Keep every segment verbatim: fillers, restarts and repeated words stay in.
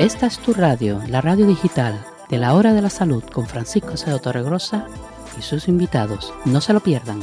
Esta es tu radio, la radio digital de la Hora de la Salud con Francisco Soto Torregrosa y sus invitados. No se lo pierdan.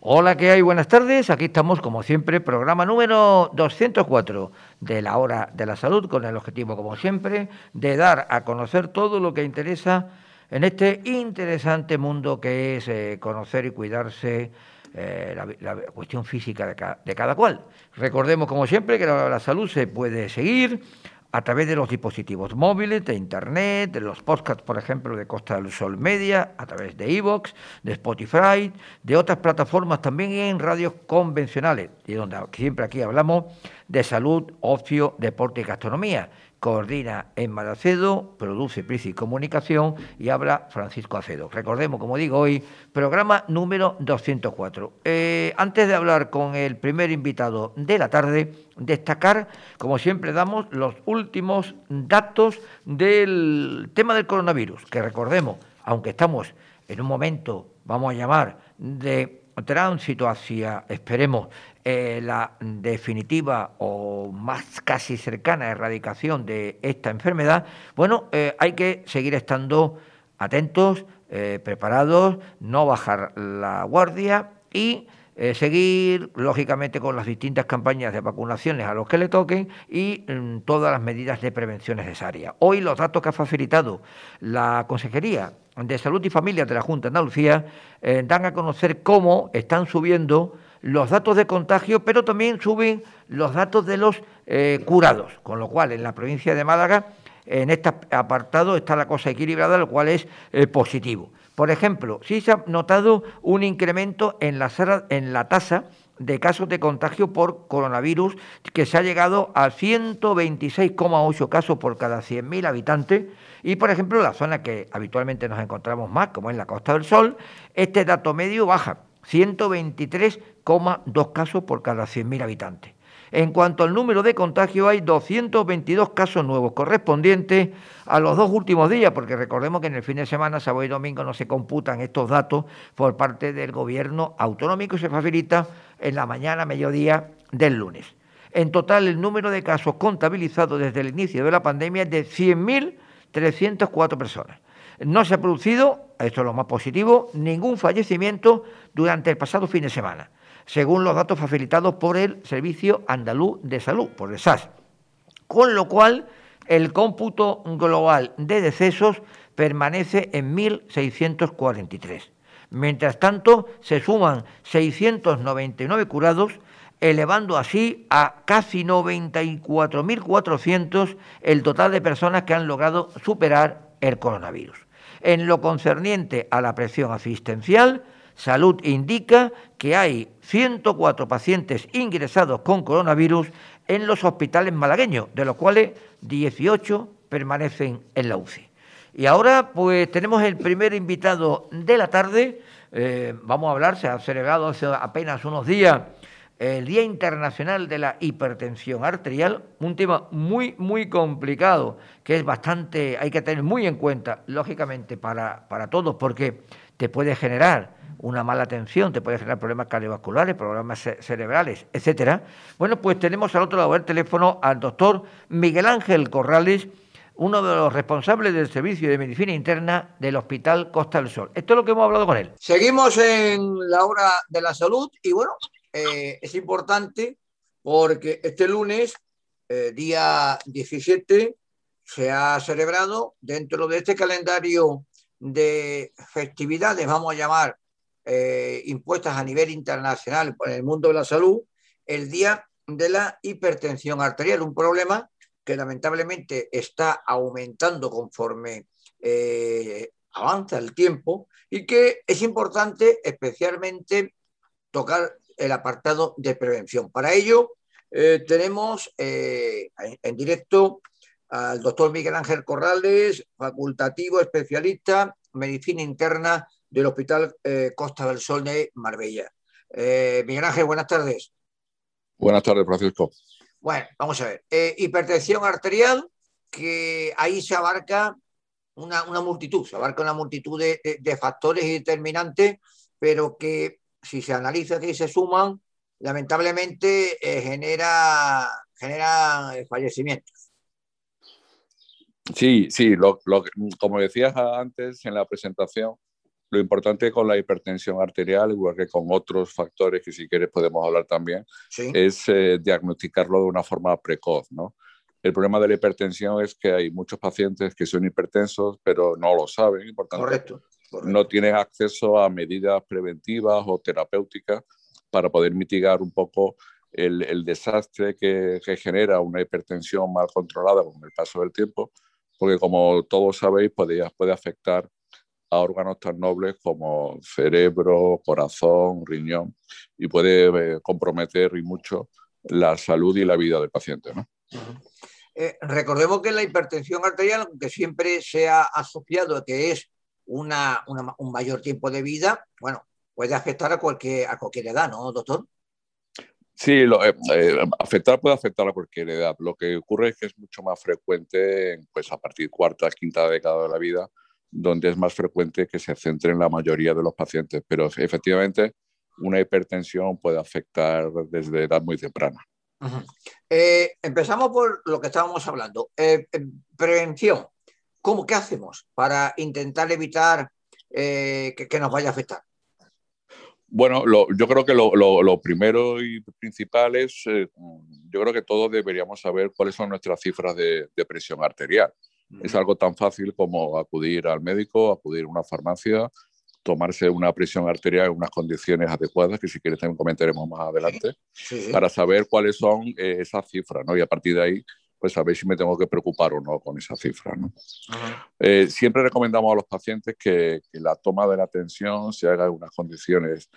Hola, ¿qué hay? Buenas tardes. Aquí estamos, como siempre, programa número doscientos cuatro de la Hora de la Salud, con el objetivo, como siempre, de dar a conocer todo lo que interesa en este interesante mundo que es eh, conocer y cuidarse eh, la, la cuestión física de, ca- de cada cual. Recordemos, como siempre, que la, la salud se puede seguir a través de los dispositivos móviles, de Internet, de los podcasts, por ejemplo, de Costa del Sol Media, a través de iVoox, de Spotify, de otras plataformas también en radios convencionales, y donde siempre aquí hablamos de salud, ocio, deporte y gastronomía. Coordina en Acedo, produce Prisa Comunicación y habla Francisco Acedo. Recordemos, como digo hoy, programa número doscientos cuatro. Eh, antes de hablar con el primer invitado de la tarde, destacar, como siempre damos, los últimos datos del tema del coronavirus, que recordemos, aunque estamos en un momento, vamos a llamar, de tránsito hacia, esperemos, Eh, la definitiva o más casi cercana erradicación de esta enfermedad, bueno, eh, hay que seguir estando atentos, eh, preparados, no bajar la guardia y eh, seguir, lógicamente, con las distintas campañas de vacunaciones a los que le toquen y eh, todas las medidas de prevención necesarias. Hoy los datos que ha facilitado la Consejería de Salud y Familia de la Junta de Andalucía eh, dan a conocer cómo están subiendo los datos de contagio, pero también suben los datos de los eh, curados, con lo cual en la provincia de Málaga, en este apartado está la cosa equilibrada, lo cual es eh, positivo. Por ejemplo, sí se ha notado un incremento en la, en la tasa de casos de contagio por coronavirus, que se ha llegado a ciento veintiséis coma ocho casos por cada cien mil habitantes, y por ejemplo la zona que habitualmente nos encontramos más, como es la Costa del Sol, este dato medio baja, ciento veintitrés coma dos casos por cada cien mil habitantes. En cuanto al número de contagios, hay doscientos veintidós casos nuevos correspondientes a los dos últimos días, porque recordemos que en el fin de semana, sábado y domingo, no se computan estos datos por parte del gobierno autonómico y se facilita en la mañana, mediodía del lunes. En total, el número de casos contabilizados desde el inicio de la pandemia es de cien mil trescientas cuatro personas. No se ha producido, esto es lo más positivo, ningún fallecimiento durante el pasado fin de semana, según los datos facilitados por el Servicio Andaluz de Salud, por el S A S. Con lo cual, el cómputo global de decesos permanece en mil seiscientos cuarenta y tres. Mientras tanto, se suman seiscientos noventa y nueve curados, elevando así a casi noventa y cuatro mil cuatrocientos el total de personas que han logrado superar el coronavirus. En lo concerniente a la presión asistencial, Salud indica que hay ciento cuatro pacientes ingresados con coronavirus en los hospitales malagueños, de los cuales dieciocho permanecen en la U C I. Y ahora, pues, tenemos el primer invitado de la tarde. Eh, vamos a hablar, se ha celebrado hace apenas unos días el Día Internacional de la Hipertensión Arterial, un tema muy, muy complicado, que es bastante, hay que tener muy en cuenta, lógicamente, para, para todos, porque te puede generar una mala tensión, te puede generar problemas cardiovasculares, problemas ce- cerebrales, etcétera. Bueno, pues tenemos al otro lado del teléfono al doctor Miguel Ángel Corrales, uno de los responsables del Servicio de Medicina Interna del Hospital Costa del Sol. Esto es lo que hemos hablado con él. Seguimos en la Hora de la Salud y, bueno, Eh, es importante porque este lunes, eh, día diecisiete, se ha celebrado dentro de este calendario de festividades, vamos a llamar, eh, impuestas a nivel internacional por el mundo de la salud, el Día de la Hipertensión Arterial, un problema que lamentablemente está aumentando conforme eh, avanza el tiempo y que es importante especialmente tocar el apartado de prevención. Para ello, eh, tenemos eh, en, en directo al doctor Miguel Ángel Corrales, facultativo especialista Medicina Interna del Hospital eh, Costa del Sol de Marbella. Eh, Miguel Ángel, buenas tardes. Buenas tardes, Francisco. Bueno, vamos a ver. Eh, hipertensión arterial, que ahí se abarca una, una multitud, se abarca una multitud de, de, de factores y determinantes, pero que si se analiza que se suman, lamentablemente eh, genera, genera fallecimientos. Sí, sí, lo, lo, como decías antes en la presentación, lo importante con la hipertensión arterial, igual que con otros factores que si quieres podemos hablar también, ¿sí?, es eh, diagnosticarlo de una forma precoz, ¿no? El problema de la hipertensión es que hay muchos pacientes que son hipertensos, pero no lo saben, y por tanto, correcto, correcto, no tienen acceso a medidas preventivas o terapéuticas para poder mitigar un poco el, el desastre que, que genera una hipertensión mal controlada con el paso del tiempo, porque como todos sabéis, puede, puede afectar a órganos tan nobles como cerebro, corazón, riñón, y puede eh, comprometer y mucho la salud y la vida del paciente, ¿no? Uh-huh. Eh, recordemos que la hipertensión arterial, aunque siempre se ha asociado a que es una, una, un mayor tiempo de vida, bueno, puede afectar a cualquier, a cualquier edad, ¿no, doctor? Sí, lo, eh, eh, afectar puede afectar a cualquier edad. Lo que ocurre es que es mucho más frecuente, pues, a partir de cuarta, quinta década de la vida, donde es más frecuente que se centre en la mayoría de los pacientes, pero efectivamente una hipertensión puede afectar desde edad muy temprana. Uh-huh. eh, empezamos por lo que estábamos hablando, eh, prevención. ¿Cómo, qué hacemos para intentar evitar eh, que, que nos vaya a afectar? Bueno, lo, yo creo que lo, lo, lo primero y principal es, eh, yo creo que todos deberíamos saber cuáles son nuestras cifras de, de presión arterial. Es algo tan fácil como acudir al médico, acudir a una farmacia, tomarse una presión arterial en unas condiciones adecuadas, que si quieres también comentaremos más adelante, sí, sí, para saber cuáles son eh, esas cifras, ¿no? Y a partir de ahí, pues saber si me tengo que preocupar o no con esas cifras, ¿no? Eh, siempre recomendamos a los pacientes que, que la toma de la tensión se haga en unas condiciones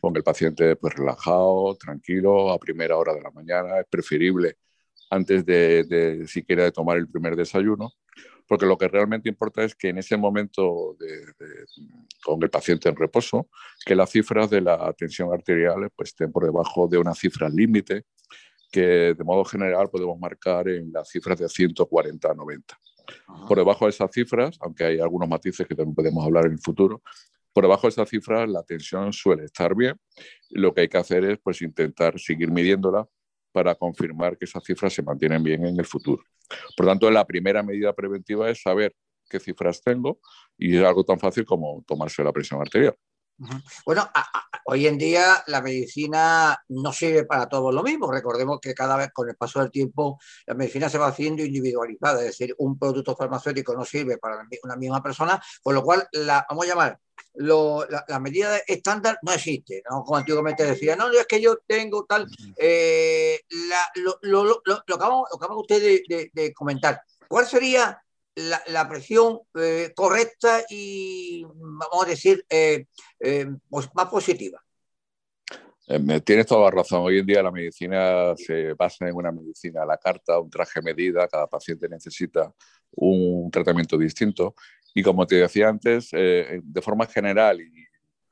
con el paciente pues relajado, tranquilo, a primera hora de la mañana, es preferible antes de, de siquiera de tomar el primer desayuno, porque lo que realmente importa es que en ese momento de, de, con el paciente en reposo, que las cifras de la tensión arterial pues, estén por debajo de una cifra límite, que de modo general podemos marcar en las cifras de ciento cuarenta a noventa. Ajá. Por debajo de esas cifras, aunque hay algunos matices que también podemos hablar en el futuro, por debajo de esas cifras la tensión suele estar bien. Lo que hay que hacer es pues, intentar seguir midiéndola para confirmar que esas cifras se mantienen bien en el futuro. Por tanto, la primera medida preventiva es saber qué cifras tengo, y es algo tan fácil como tomarse la presión arterial. Bueno, a, a, hoy en día la medicina no sirve para todos lo mismo. Recordemos que cada vez con el paso del tiempo la medicina se va haciendo individualizada, es decir, un producto farmacéutico no sirve para una misma persona, por lo cual la vamos a llamar Lo, la, la medida estándar no existe, ¿no? Como antiguamente decía, no, es que yo tengo tal. Eh, la, lo, lo, lo, lo acabamos, lo acabamos usted de, de, de comentar. ¿Cuál sería la, la presión eh, correcta y, vamos a decir, eh, eh, más positiva? Eh, tienes toda la razón. Hoy en día la medicina se basa en una medicina a la carta, un traje medida, cada paciente necesita un tratamiento distinto. Y como te decía antes, eh, de forma general y,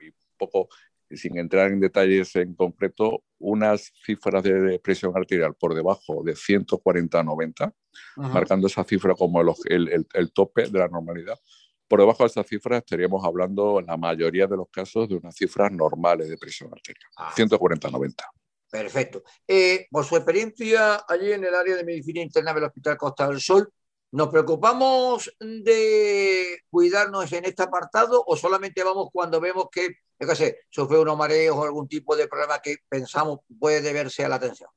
y poco sin entrar en detalles en concreto, unas cifras de presión arterial por debajo de ciento cuarenta a noventa, ajá, marcando esa cifra como el, el, el, el tope de la normalidad. Por debajo de esa cifra estaríamos hablando en la mayoría de los casos de unas cifras normales de presión arterial, ah, ciento cuarenta a noventa. Perfecto. Eh, por su experiencia allí en el área de medicina interna del Hospital Costa del Sol, ¿nos preocupamos de cuidarnos en este apartado o solamente vamos cuando vemos que, yo qué sé, sufre unos mareos o algún tipo de problema que pensamos puede deberse a la tensión?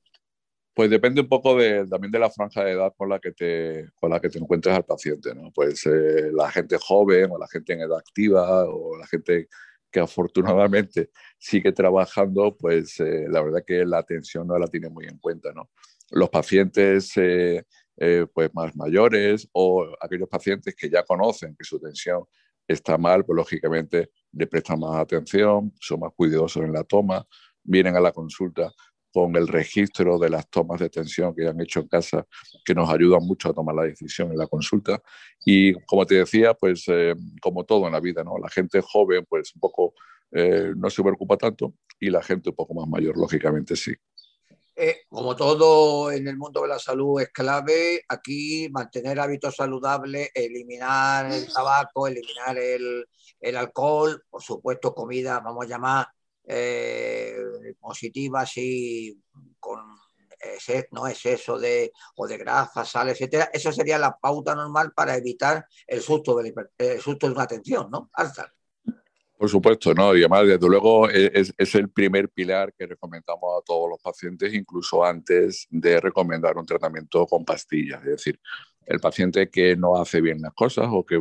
Pues depende un poco de, también de la franja de edad con la que te, con la que te encuentras al paciente, ¿no? Pues eh, la gente joven o la gente en edad activa o la gente que afortunadamente sigue trabajando, pues eh, la verdad que la tensión no la tiene muy en cuenta, ¿no? Los pacientes... Eh, Eh, pues más mayores o aquellos pacientes que ya conocen que su tensión está mal, pues lógicamente le prestan más atención, son más cuidadosos en la toma, vienen a la consulta con el registro de las tomas de tensión que han hecho en casa, que nos ayudan mucho a tomar la decisión en la consulta. Y como te decía, pues eh, como todo en la vida, ¿no? La gente joven pues un poco eh, no se preocupa tanto y la gente un poco más mayor lógicamente sí. Eh, como todo en el mundo de la salud es clave, aquí mantener hábitos saludables, eliminar el tabaco, eliminar el, el alcohol, por supuesto comida, vamos a llamar, eh, positiva, así, con ese, no exceso de, o de grasa, sal, etcétera, eso sería la pauta normal para evitar el susto de, el susto de una tensión, ¿no? Alta. Por supuesto, ¿no? Y además, desde luego, es, es el primer pilar que recomendamos a todos los pacientes, incluso antes de recomendar un tratamiento con pastillas. Es decir, el paciente que no hace bien las cosas o que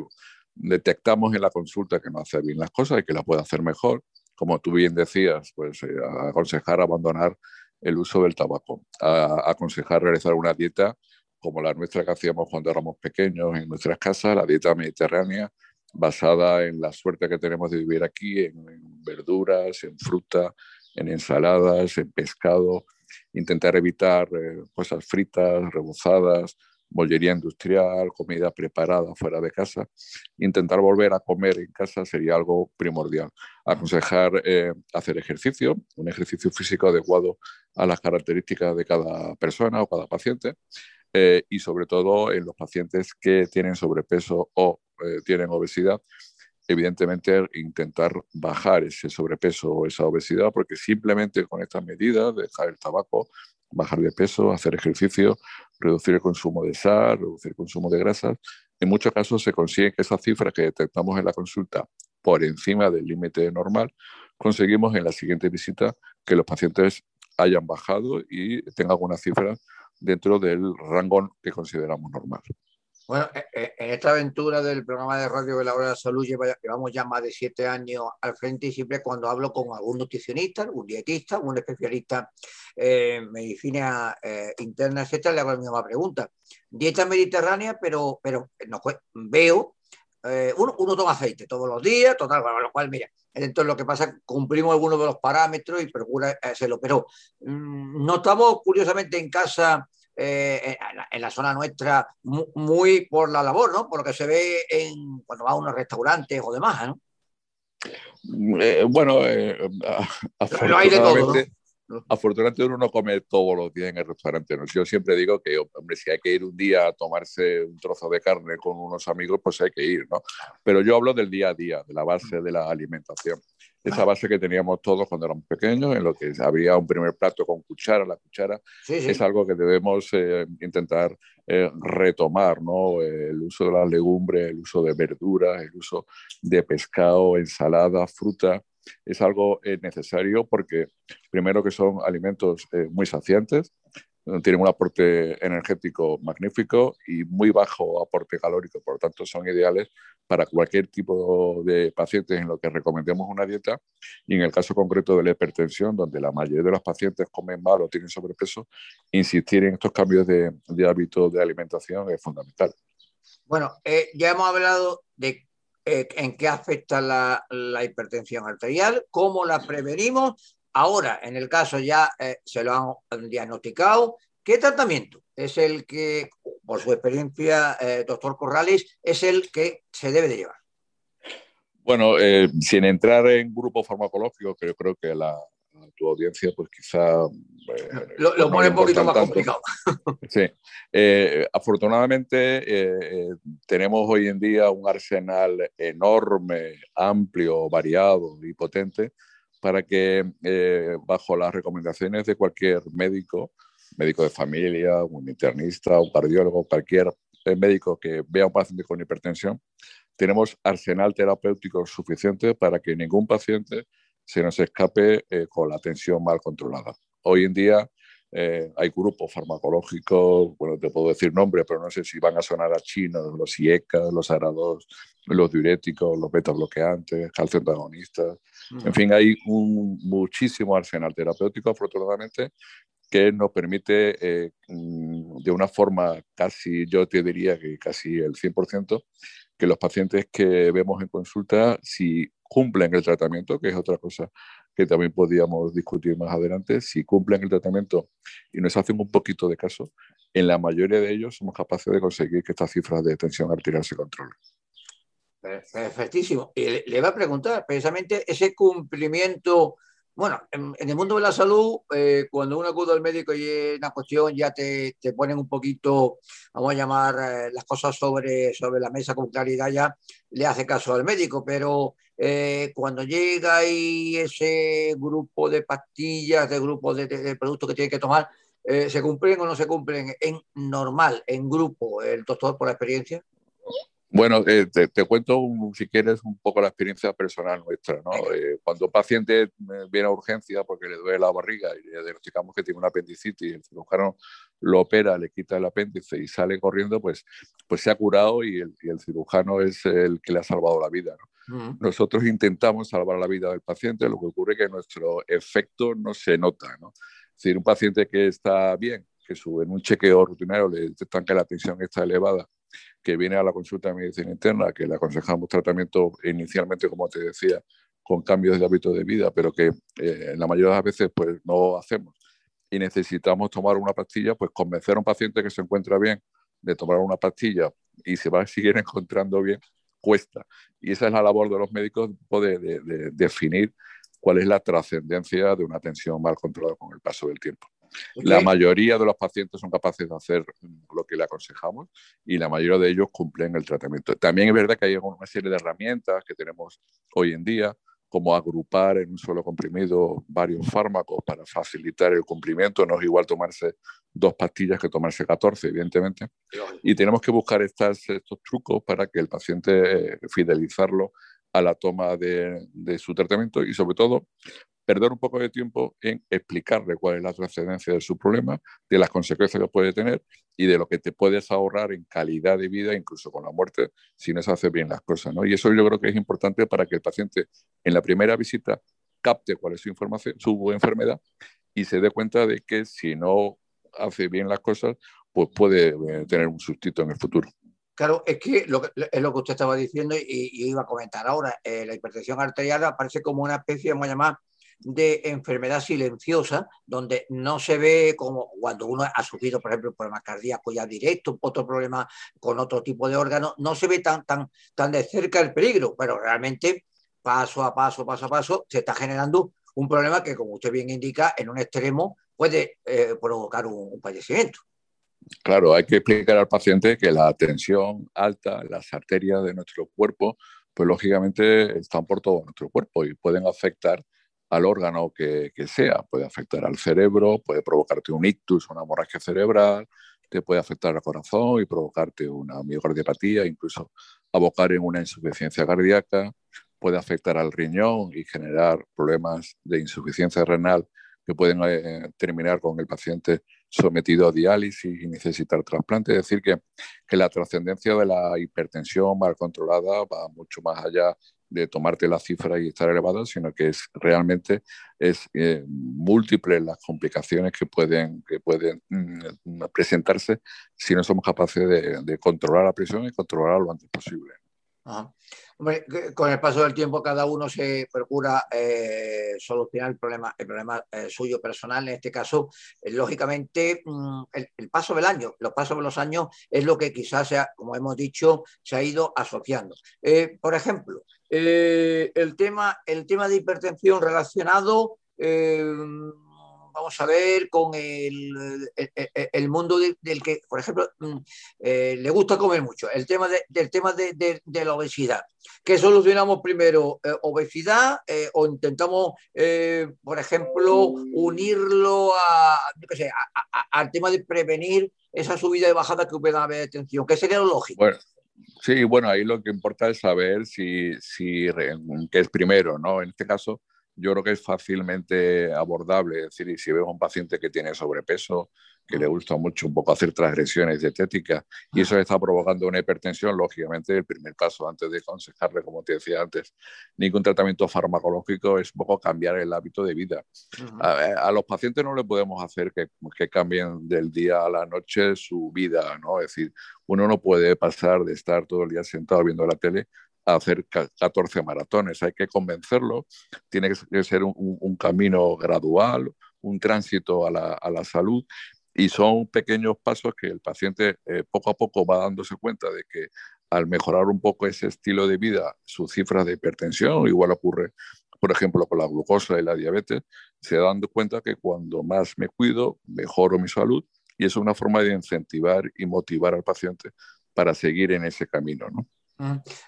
detectamos en la consulta que no hace bien las cosas y que las puede hacer mejor, como tú bien decías, pues eh, aconsejar abandonar el uso del tabaco, a, a aconsejar realizar una dieta como la nuestra que hacíamos cuando éramos pequeños en nuestras casas, la dieta mediterránea, basada en la suerte que tenemos de vivir aquí, en, en verduras, en fruta, en ensaladas, en pescado, intentar evitar eh, cosas fritas, rebozadas, bollería industrial, comida preparada fuera de casa. Intentar volver a comer en casa sería algo primordial. Aconsejar eh, hacer ejercicio, un ejercicio físico adecuado a las características de cada persona o cada paciente, eh, y sobre todo en los pacientes que tienen sobrepeso o eh, tienen obesidad, evidentemente intentar bajar ese sobrepeso o esa obesidad, porque simplemente con estas medidas, dejar el tabaco, bajar de peso, hacer ejercicio, reducir el consumo de sal, reducir el consumo de grasas. En muchos casos se consigue que esas cifras que detectamos en la consulta por encima del límite normal, conseguimos en la siguiente visita que los pacientes hayan bajado y tengan alguna cifra dentro del rango que consideramos normal. Bueno, en esta aventura del programa de radio de la hora de la salud llevamos ya más de siete años al frente, y siempre cuando hablo con algún nutricionista, un dietista, un especialista en eh, medicina eh, interna, etcétera, le hago la misma pregunta. Dieta mediterránea, pero, pero no, veo, eh, uno, uno toma aceite todos los días, total, bueno, lo cual, mira, entonces lo que pasa, cumplimos algunos de los parámetros y procura hacerlo, pero mmm, notamos curiosamente en casa... Eh, en, la, en la zona nuestra, muy, muy por la labor, ¿no? Por lo que se ve en, cuando va a unos restaurantes o demás, ¿no? Eh, bueno, eh, afortunadamente, ¿no? afortunadamente uno no come todos los días en el restaurante, ¿no? Yo siempre digo que, hombre, si hay que ir un día a tomarse un trozo de carne con unos amigos, pues hay que ir, ¿no? Pero yo hablo del día a día, de la base de la alimentación. Esa base que teníamos todos cuando éramos pequeños, en lo que había un primer plato con cuchara, la cuchara, sí, sí. Es algo que debemos eh, intentar eh, retomar, ¿no? El uso de las legumbres, el uso de verduras, el uso de pescado, ensalada, fruta, es algo eh, necesario porque primero que son alimentos eh, muy saciantes, tienen un aporte energético magnífico y muy bajo aporte calórico, por lo tanto son ideales para cualquier tipo de pacientes en los que recomendemos una dieta, y en el caso concreto de la hipertensión, donde la mayoría de los pacientes comen mal o tienen sobrepeso, insistir en estos cambios de, de hábitos de alimentación es fundamental. Bueno, eh, ya hemos hablado de eh, en qué afecta la, la hipertensión arterial, cómo la prevenimos. Ahora, en el caso ya eh, se lo han diagnosticado, ¿qué tratamiento es el que, por su experiencia, eh, doctor Corrales, es el que se debe de llevar? Bueno, eh, sin entrar en grupos farmacológicos, que yo creo que la, tu audiencia pues quizá... Eh, lo lo no pone un poquito más tanto. complicado. Sí. Eh, afortunadamente, eh, tenemos hoy en día un arsenal enorme, amplio, variado y potente, para que eh, bajo las recomendaciones de cualquier médico, médico de familia, un internista, un cardiólogo, cualquier médico que vea a un paciente con hipertensión, tenemos arsenal terapéutico suficiente para que ningún paciente se nos escape eh, con la tensión mal controlada. Hoy en día eh, hay grupos farmacológicos, bueno, te puedo decir nombres, pero no sé si van a sonar a chinos, los IECAS, los ARA dos, los diuréticos, los betabloqueantes, calcio antagonistas. En fin, hay un muchísimo arsenal terapéutico, afortunadamente, que nos permite, eh, de una forma casi, yo te diría que casi el cien por ciento, que los pacientes que vemos en consulta, si cumplen el tratamiento, que es otra cosa que también podíamos discutir más adelante, si cumplen el tratamiento y nos hacen un poquito de caso, en la mayoría de ellos somos capaces de conseguir que estas cifras de tensión arterial se controlen. Perfectísimo. Y le va a preguntar precisamente ese cumplimiento. Bueno, en, en el mundo de la salud, eh, cuando uno acude al médico y es una cuestión, ya te, te ponen un poquito, vamos a llamar, eh, las cosas sobre, sobre la mesa con claridad, ya le hace caso al médico, pero eh, cuando llega y ese grupo de pastillas, de grupos de, de, de productos que tiene que tomar, eh, ¿se cumplen o no se cumplen en normal, en grupo, el doctor, por la experiencia? Bueno, eh, te, te cuento, un, si quieres, un poco la experiencia personal nuestra, ¿no? Eh, cuando un paciente viene a urgencia porque le duele la barriga y le diagnosticamos que tiene una apendicitis, el cirujano lo opera, le quita el apéndice y sale corriendo, pues, pues se ha curado y el, y el cirujano es el que le ha salvado la vida, ¿no? Nosotros intentamos salvar la vida del paciente, lo que ocurre es que nuestro efecto no se nota, ¿no? Es decir, un paciente que está bien, que sube en un chequeo rutinario, le detectan que la tensión está elevada, que viene a la consulta de medicina interna, que le aconsejamos tratamiento inicialmente, como te decía, con cambios de hábito de vida, pero que eh, la mayoría de las veces pues, no hacemos. Y necesitamos tomar una pastilla, pues convencer a un paciente que se encuentra bien de tomar una pastilla y se va a seguir encontrando bien, cuesta. Y esa es la labor de los médicos, de, de, de definir cuál es la trascendencia de una tensión mal controlada con el paso del tiempo. Okay. La mayoría de los pacientes son capaces de hacer lo que le aconsejamos y la mayoría de ellos cumplen el tratamiento. También es verdad que hay una serie de herramientas que tenemos hoy en día, como agrupar en un solo comprimido varios fármacos para facilitar el cumplimiento. No es igual tomarse dos pastillas que tomarse catorce, evidentemente. Y tenemos que buscar estas, estos trucos para que el paciente fidelizarlo a la toma de, de su tratamiento y, sobre todo, perder un poco de tiempo en explicarle cuál es la trascendencia de su problema, de las consecuencias que puede tener y de lo que te puedes ahorrar en calidad de vida, incluso con la muerte, si no se hace bien las cosas, ¿no? Y eso yo creo que es importante para que el paciente en la primera visita capte cuál es su, información, su enfermedad y se dé cuenta de que si no hace bien las cosas, pues puede eh, tener un sustituto en el futuro. Claro, es que lo, es lo que usted estaba diciendo y, y iba a comentar ahora. Eh, la hipertensión arterial aparece como una especie, vamos a llamar, de enfermedad silenciosa, donde no se ve como cuando uno ha sufrido, por ejemplo, un problema cardíaco ya directo, otro problema con otro tipo de órgano, no se ve tan, tan, tan de cerca el peligro, pero realmente paso a paso, paso a paso, se está generando un problema que, como usted bien indica, en un extremo puede eh, provocar un, un padecimiento. Claro, hay que explicar al paciente que la tensión alta, las arterias de nuestro cuerpo, pues lógicamente están por todo nuestro cuerpo y pueden afectar al órgano que, que sea. Puede afectar al cerebro, puede provocarte un ictus, una hemorragia cerebral, te puede afectar al corazón y provocarte una miocardiopatía, incluso abocar en una insuficiencia cardíaca, puede afectar al riñón y generar problemas de insuficiencia renal que pueden eh, terminar con el paciente sometido a diálisis y necesitar trasplante. Es decir, que, que la trascendencia de la hipertensión mal controlada va mucho más allá de tomarte la cifra y estar elevada, sino que es realmente es eh, múltiples las complicaciones que pueden, que pueden mm, presentarse si no somos capaces de, de controlar la presión y controlarla lo antes posible. Ajá. Hombre, con el paso del tiempo cada uno se procura eh, solucionar el problema, el problema eh, suyo personal. En este caso, eh, lógicamente, mm, el, el paso del año, los pasos de los años es lo que quizás, sea, como hemos dicho, se ha ido asociando. Eh, por ejemplo, eh, el, tema, el tema de hipertensión relacionado, eh, vamos a ver, con el, el, el, el mundo de, del que, por ejemplo, mm, eh, le gusta comer mucho, el tema de, del tema de, de, de la obesidad. ¿Qué solucionamos primero? Eh, ¿Obesidad? Eh, ¿O intentamos, eh, por ejemplo, unirlo a, yo qué sé, a, a, a, al tema de prevenir esa subida y bajada que pueda haber de tensión? ¿Qué sería lo lógico? Bueno, sí, bueno, ahí lo que importa es saber si, si, qué es primero, ¿no? En este caso, yo creo que es fácilmente abordable. Es decir, si veo a un paciente que tiene sobrepeso, que le gusta mucho un poco hacer transgresiones dietéticas y eso está provocando una hipertensión, lógicamente el primer paso antes de aconsejarle, como te decía antes, ningún tratamiento farmacológico, es un poco cambiar el hábito de vida. Uh-huh. a, a los pacientes no le podemos hacer que, que cambien del día a la noche su vida, ¿no? Es decir, uno no puede pasar de estar todo el día sentado viendo la tele a hacer catorce maratones. Hay que convencerlo, tiene que ser un, un camino gradual, un tránsito a la, a la salud. Y son pequeños pasos que el paciente eh, poco a poco va dándose cuenta de que al mejorar un poco ese estilo de vida, sus cifras de hipertensión, igual ocurre, por ejemplo, con la glucosa y la diabetes, se dan cuenta que cuando más me cuido, mejoro mi salud y es una forma de incentivar y motivar al paciente para seguir en ese camino, ¿no?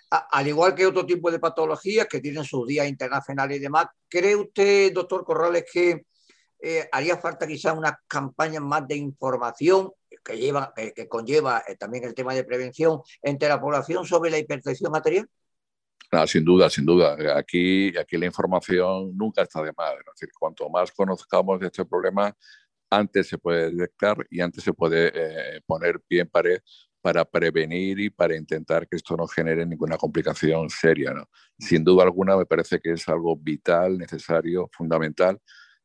Al igual que otro tipo de patologías que tienen sus días internacionales y demás, ¿cree usted, doctor Corrales, que eh, haría falta quizás unas campañas más de información que, lleva, que, que conlleva eh, también el tema de prevención entre la población sobre la hipertensión arterial. No, sin duda, sin duda. Aquí, aquí la información nunca está de más. Es decir, cuanto más conozcamos de este problema, antes se puede detectar y antes se puede eh, poner pie en pared para prevenir y para intentar que esto no genere ninguna complicación seria, ¿no? Sin duda alguna me parece que es algo vital, necesario, fundamental,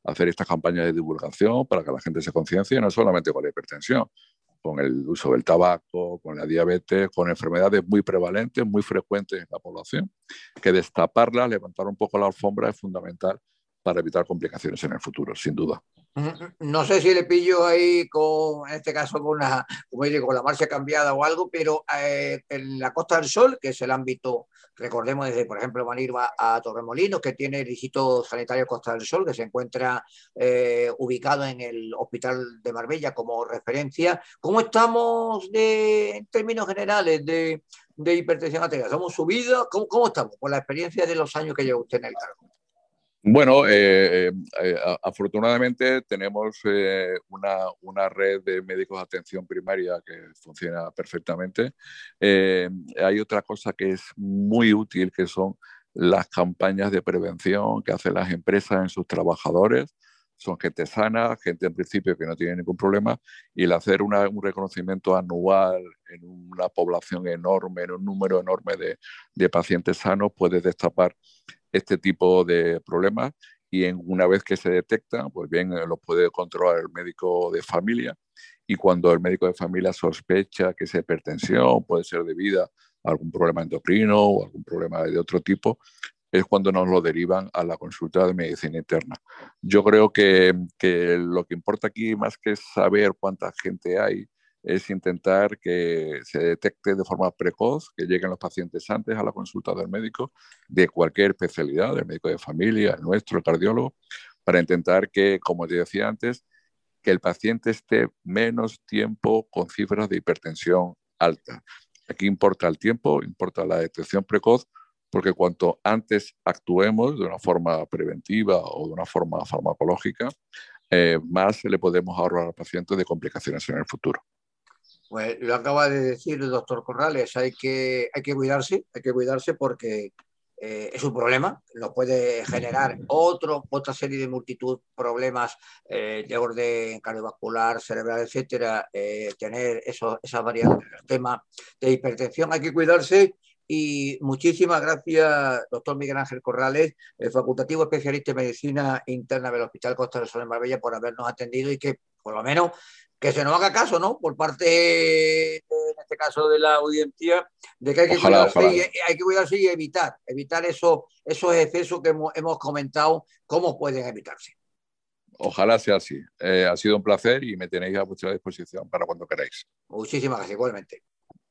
hacer estas campañas de divulgación para que la gente se conciencie, no solamente con la hipertensión, con el uso del tabaco, con la diabetes, con enfermedades muy prevalentes, muy frecuentes en la población, que destaparlas, levantar un poco la alfombra es fundamental para evitar complicaciones en el futuro, sin duda. No sé si le pillo ahí, con, en este caso, con la, como digo, con la marcha cambiada o algo, pero eh, en la Costa del Sol, que es el ámbito, recordemos, desde, por ejemplo, van a ir a, a Torremolinos, que tiene el Instituto Sanitario Costa del Sol, que se encuentra eh, ubicado en el Hospital de Marbella como referencia. ¿Cómo estamos de, en términos generales de, de hipertensión arterial? ¿Somos subidos? ¿Cómo, ¿Cómo estamos? Por la experiencia de los años que lleva usted en el cargo. Bueno, eh, eh, afortunadamente tenemos eh, una, una red de médicos de atención primaria que funciona perfectamente. Eh, hay otra cosa que es muy útil, que son las campañas de prevención que hacen las empresas en sus trabajadores. Son gente sana, gente en principio que no tiene ningún problema, y el hacer una, un reconocimiento anual en una población enorme, en un número enorme de, de pacientes sanos, puede destapar este tipo de problemas, y en, una vez que se detectan, pues bien, los puede controlar el médico de familia, y cuando el médico de familia sospecha que es hipertensión, puede ser debida a algún problema endocrino o algún problema de otro tipo, es cuando nos lo derivan a la consulta de medicina interna. Yo creo que, que lo que importa aquí, más que saber cuánta gente hay, es intentar que se detecte de forma precoz, que lleguen los pacientes antes a la consulta del médico, de cualquier especialidad, del médico de familia, el nuestro, el cardiólogo, para intentar que, como te decía antes, que el paciente esté menos tiempo con cifras de hipertensión alta. Aquí importa el tiempo, importa la detección precoz, porque cuanto antes actuemos de una forma preventiva o de una forma farmacológica, eh, más le podemos ahorrar al paciente de complicaciones en el futuro. Pues lo acaba de decir el doctor Corrales, hay que, hay que cuidarse, hay que cuidarse porque eh, es un problema, nos puede generar otro, otra serie de multitud problemas eh, de orden cardiovascular, cerebral, etcétera, eh, tener eso, esas variantes del tema de hipertensión, hay que cuidarse. Y muchísimas gracias, doctor Miguel Ángel Corrales, el facultativo especialista en medicina interna del Hospital Costa del Sol en Marbella, por habernos atendido y que, por lo menos, que se nos haga caso, ¿no? Por parte, en este caso, de la audiencia, de que hay que, ojalá, cuidarse, ojalá. Y hay que cuidarse y evitar, evitar esos, esos excesos que hemos, hemos comentado, cómo pueden evitarse. Ojalá sea así. Eh, ha sido un placer y me tenéis a vuestra disposición para cuando queráis. Muchísimas gracias, igualmente.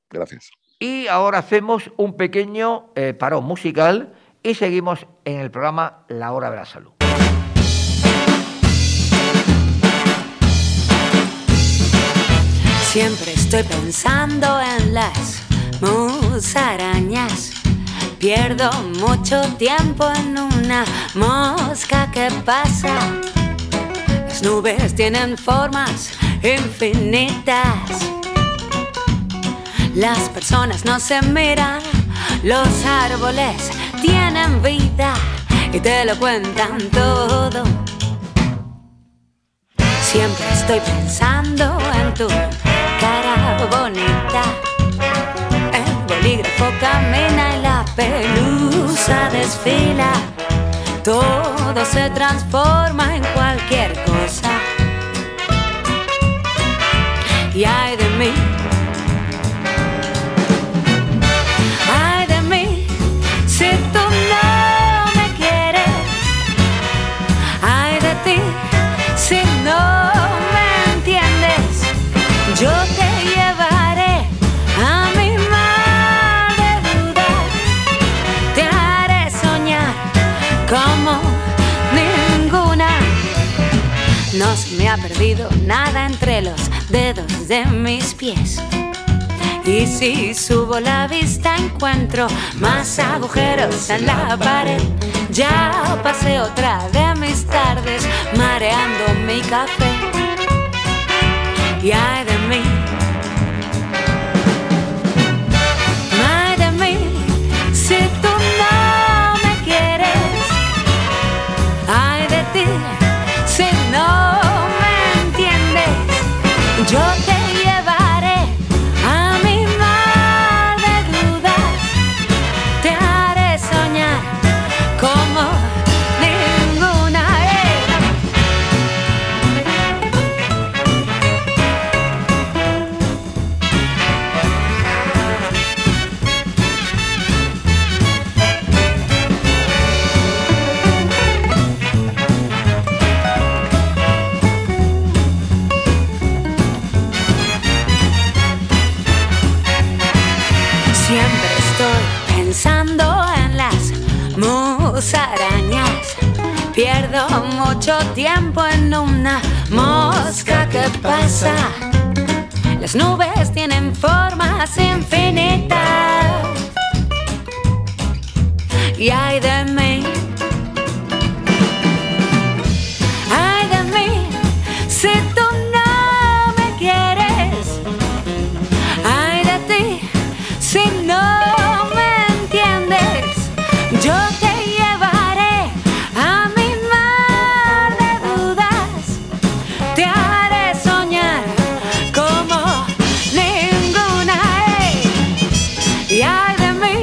Gracias. Y ahora hacemos un pequeño eh, parón musical y seguimos en el programa La Hora de la Salud. Siempre estoy pensando en las musarañas. Pierdo mucho tiempo en una mosca que pasa. Las nubes tienen formas infinitas. Las personas no se miran, los árboles tienen vida y te lo cuentan todo. Siempre estoy pensando en tu cara bonita. El bolígrafo camina y la pelusa desfila. Todo se transforma en cualquier cosa. Y ay de mí, si tú no me quieres, ay de ti, si no me entiendes, yo te llevaré a mi mar de dudas, te haré soñar como ninguna. No se me ha perdido nada entre los dedos de mis pies. Y si subo la vista encuentro más agujeros en la pared. Ya pasé otra de mis tardes mareando mi café. Y ay de mí, ay de mí, si tú no me quieres. Ay de ti, si no me entiendes. Yo te llevaré a mi mar de dudas. Te haré soñar como ninguna era. Siempre estoy pensando en las musarañas. Pierdo mucho tiempo en una mosca que pasa. Las nubes tienen formas infinitas. Y ay de mí, ay de mí, si tú no me quieres. Ay de ti, si no me entiendes. Yo te llevaré a mi mar de dudas. Te haré soñar como ninguna. ¡Ey! Y ay de mí,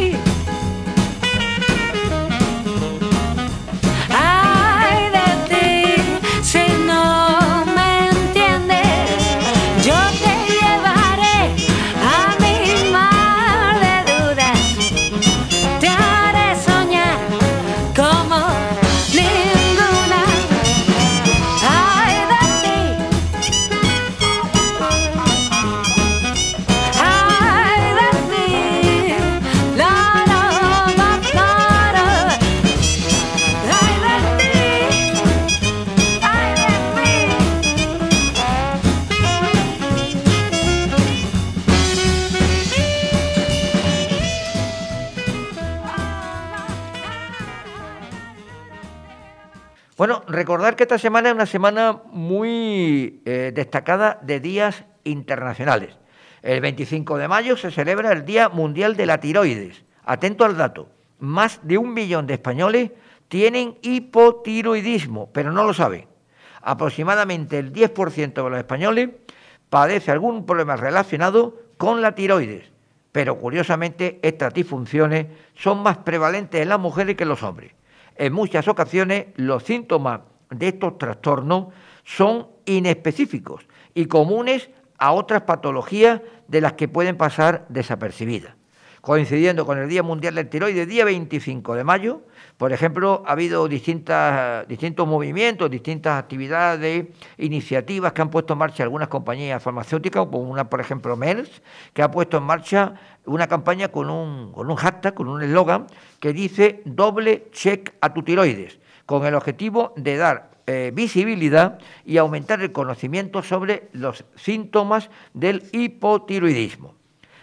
ay de ti, si no me entiendes. Yo te llevaré a mi mar de dudas. Te haré soñar como ninguna. Ay de ti, ay de ti, la, la, la, la, la. Ay de ti, ay de ti. Bueno, recordar que esta semana es una semana muy eh, destacada de días internacionales. El veinticinco de mayo se celebra el Día Mundial de la Tiroides. Atento al dato, más de un millón de españoles tienen hipotiroidismo, pero no lo saben. Aproximadamente el diez por ciento de los españoles padece algún problema relacionado con la tiroides, pero curiosamente estas disfunciones son más prevalentes en las mujeres que en los hombres. En muchas ocasiones los síntomas de estos trastornos son inespecíficos y comunes a otras patologías de las que pueden pasar desapercibidas. Coincidiendo con el Día Mundial del Tiroides, día veinticinco de mayo, por ejemplo, ha habido distintas, distintos movimientos, distintas actividades, iniciativas que han puesto en marcha algunas compañías farmacéuticas, como una, por ejemplo, Merck, que ha puesto en marcha una campaña con un, con un hashtag, con un eslogan, que dice doble check a tu tiroides, con el objetivo de dar eh, visibilidad y aumentar el conocimiento sobre los síntomas del hipotiroidismo.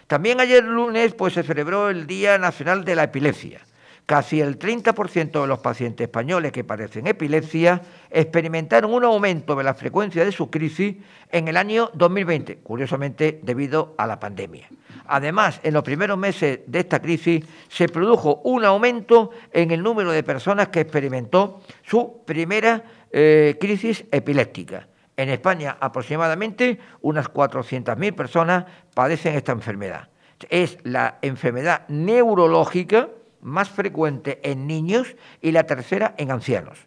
También ayer lunes pues, se celebró el Día Nacional de la Epilepsia. Casi el treinta por ciento de los pacientes españoles que padecen epilepsia experimentaron un aumento de la frecuencia de su crisis en el año dos mil veinte, curiosamente debido a la pandemia. Además, en los primeros meses de esta crisis se produjo un aumento en el número de personas que experimentó su primera eh, crisis epiléptica. En España, aproximadamente, unas cuatrocientas mil personas padecen esta enfermedad. Es la enfermedad neurológica más frecuente en niños y la tercera en ancianos.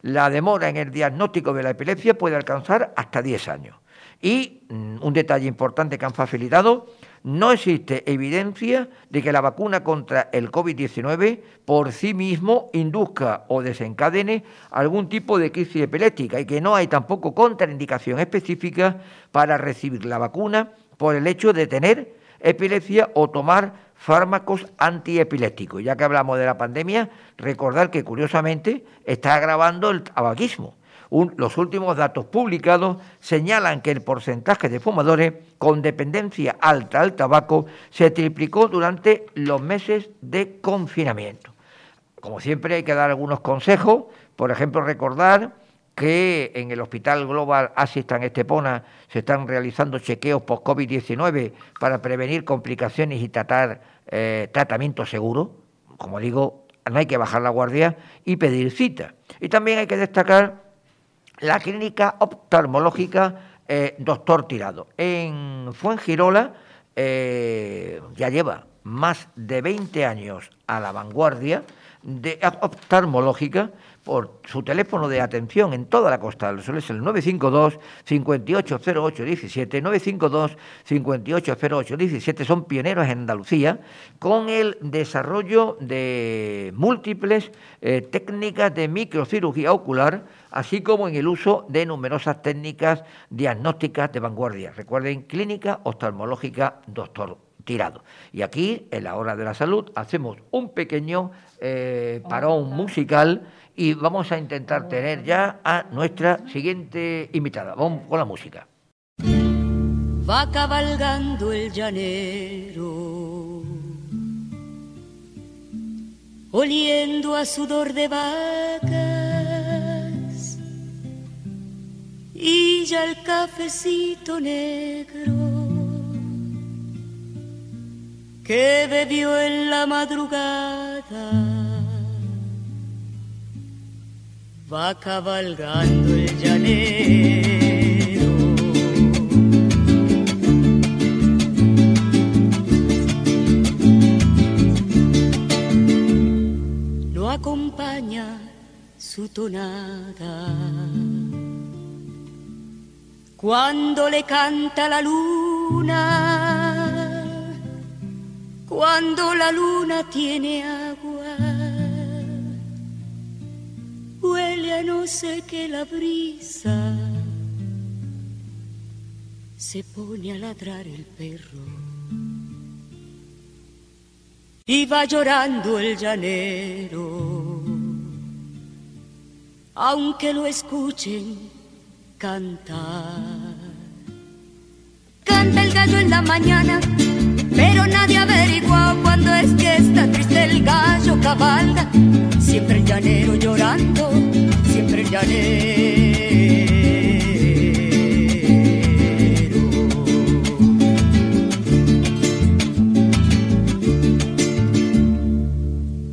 La demora en el diagnóstico de la epilepsia puede alcanzar hasta diez años. Y un detalle importante que han facilitado, no existe evidencia de que la vacuna contra el covid diecinueve por sí mismo induzca o desencadene algún tipo de crisis epiléptica y que no hay tampoco contraindicación específica para recibir la vacuna por el hecho de tener epilepsia o tomar fármacos antiepilépticos. Ya que hablamos de la pandemia, recordar que curiosamente está agravando el tabaquismo. Un, los últimos datos publicados señalan que el porcentaje de fumadores con dependencia alta al tabaco se triplicó durante los meses de confinamiento. Como siempre hay que dar algunos consejos, por ejemplo recordar que en el Hospital Global Asista en Estepona se están realizando chequeos post COVID diecinueve para prevenir complicaciones y tratar eh, tratamiento seguro. Como digo, no hay que bajar la guardia y pedir cita. Y también hay que destacar la Clínica Oftalmológica eh, Doctor Tirado. En Fuengirola eh, ya lleva más de veinte años a la vanguardia de oftalmológica. Por su teléfono de atención en toda la Costa del Sol es el nueve cinco dos cinco ocho cero ocho uno siete, nueve cinco dos cinco ocho cero ocho uno siete, son pioneros en Andalucía con el desarrollo de múltiples eh, técnicas de microcirugía ocular, así como en el uso de numerosas técnicas diagnósticas de vanguardia. Recuerden, Clínica Oftalmológica Doctor Tirado. Y aquí, en la Hora de la Salud, hacemos un pequeño eh, parón musical y vamos a intentar tener ya a nuestra siguiente invitada. Vamos con la música. Va cabalgando el llanero, oliendo a sudor de vacas y ya el cafecito negro que bebió en la madrugada. Va cabalgando el llanero, lo acompaña su tonada cuando le canta la luna. Cuando la luna tiene agua, huele a no sé qué la brisa, se pone a ladrar el perro y va llorando el llanero, aunque lo escuchen cantar. Canta el gallo en la mañana, pero nadie averigua cuando es que está triste el gallo cabalga. Siempre el llanero llorando, siempre el llanero.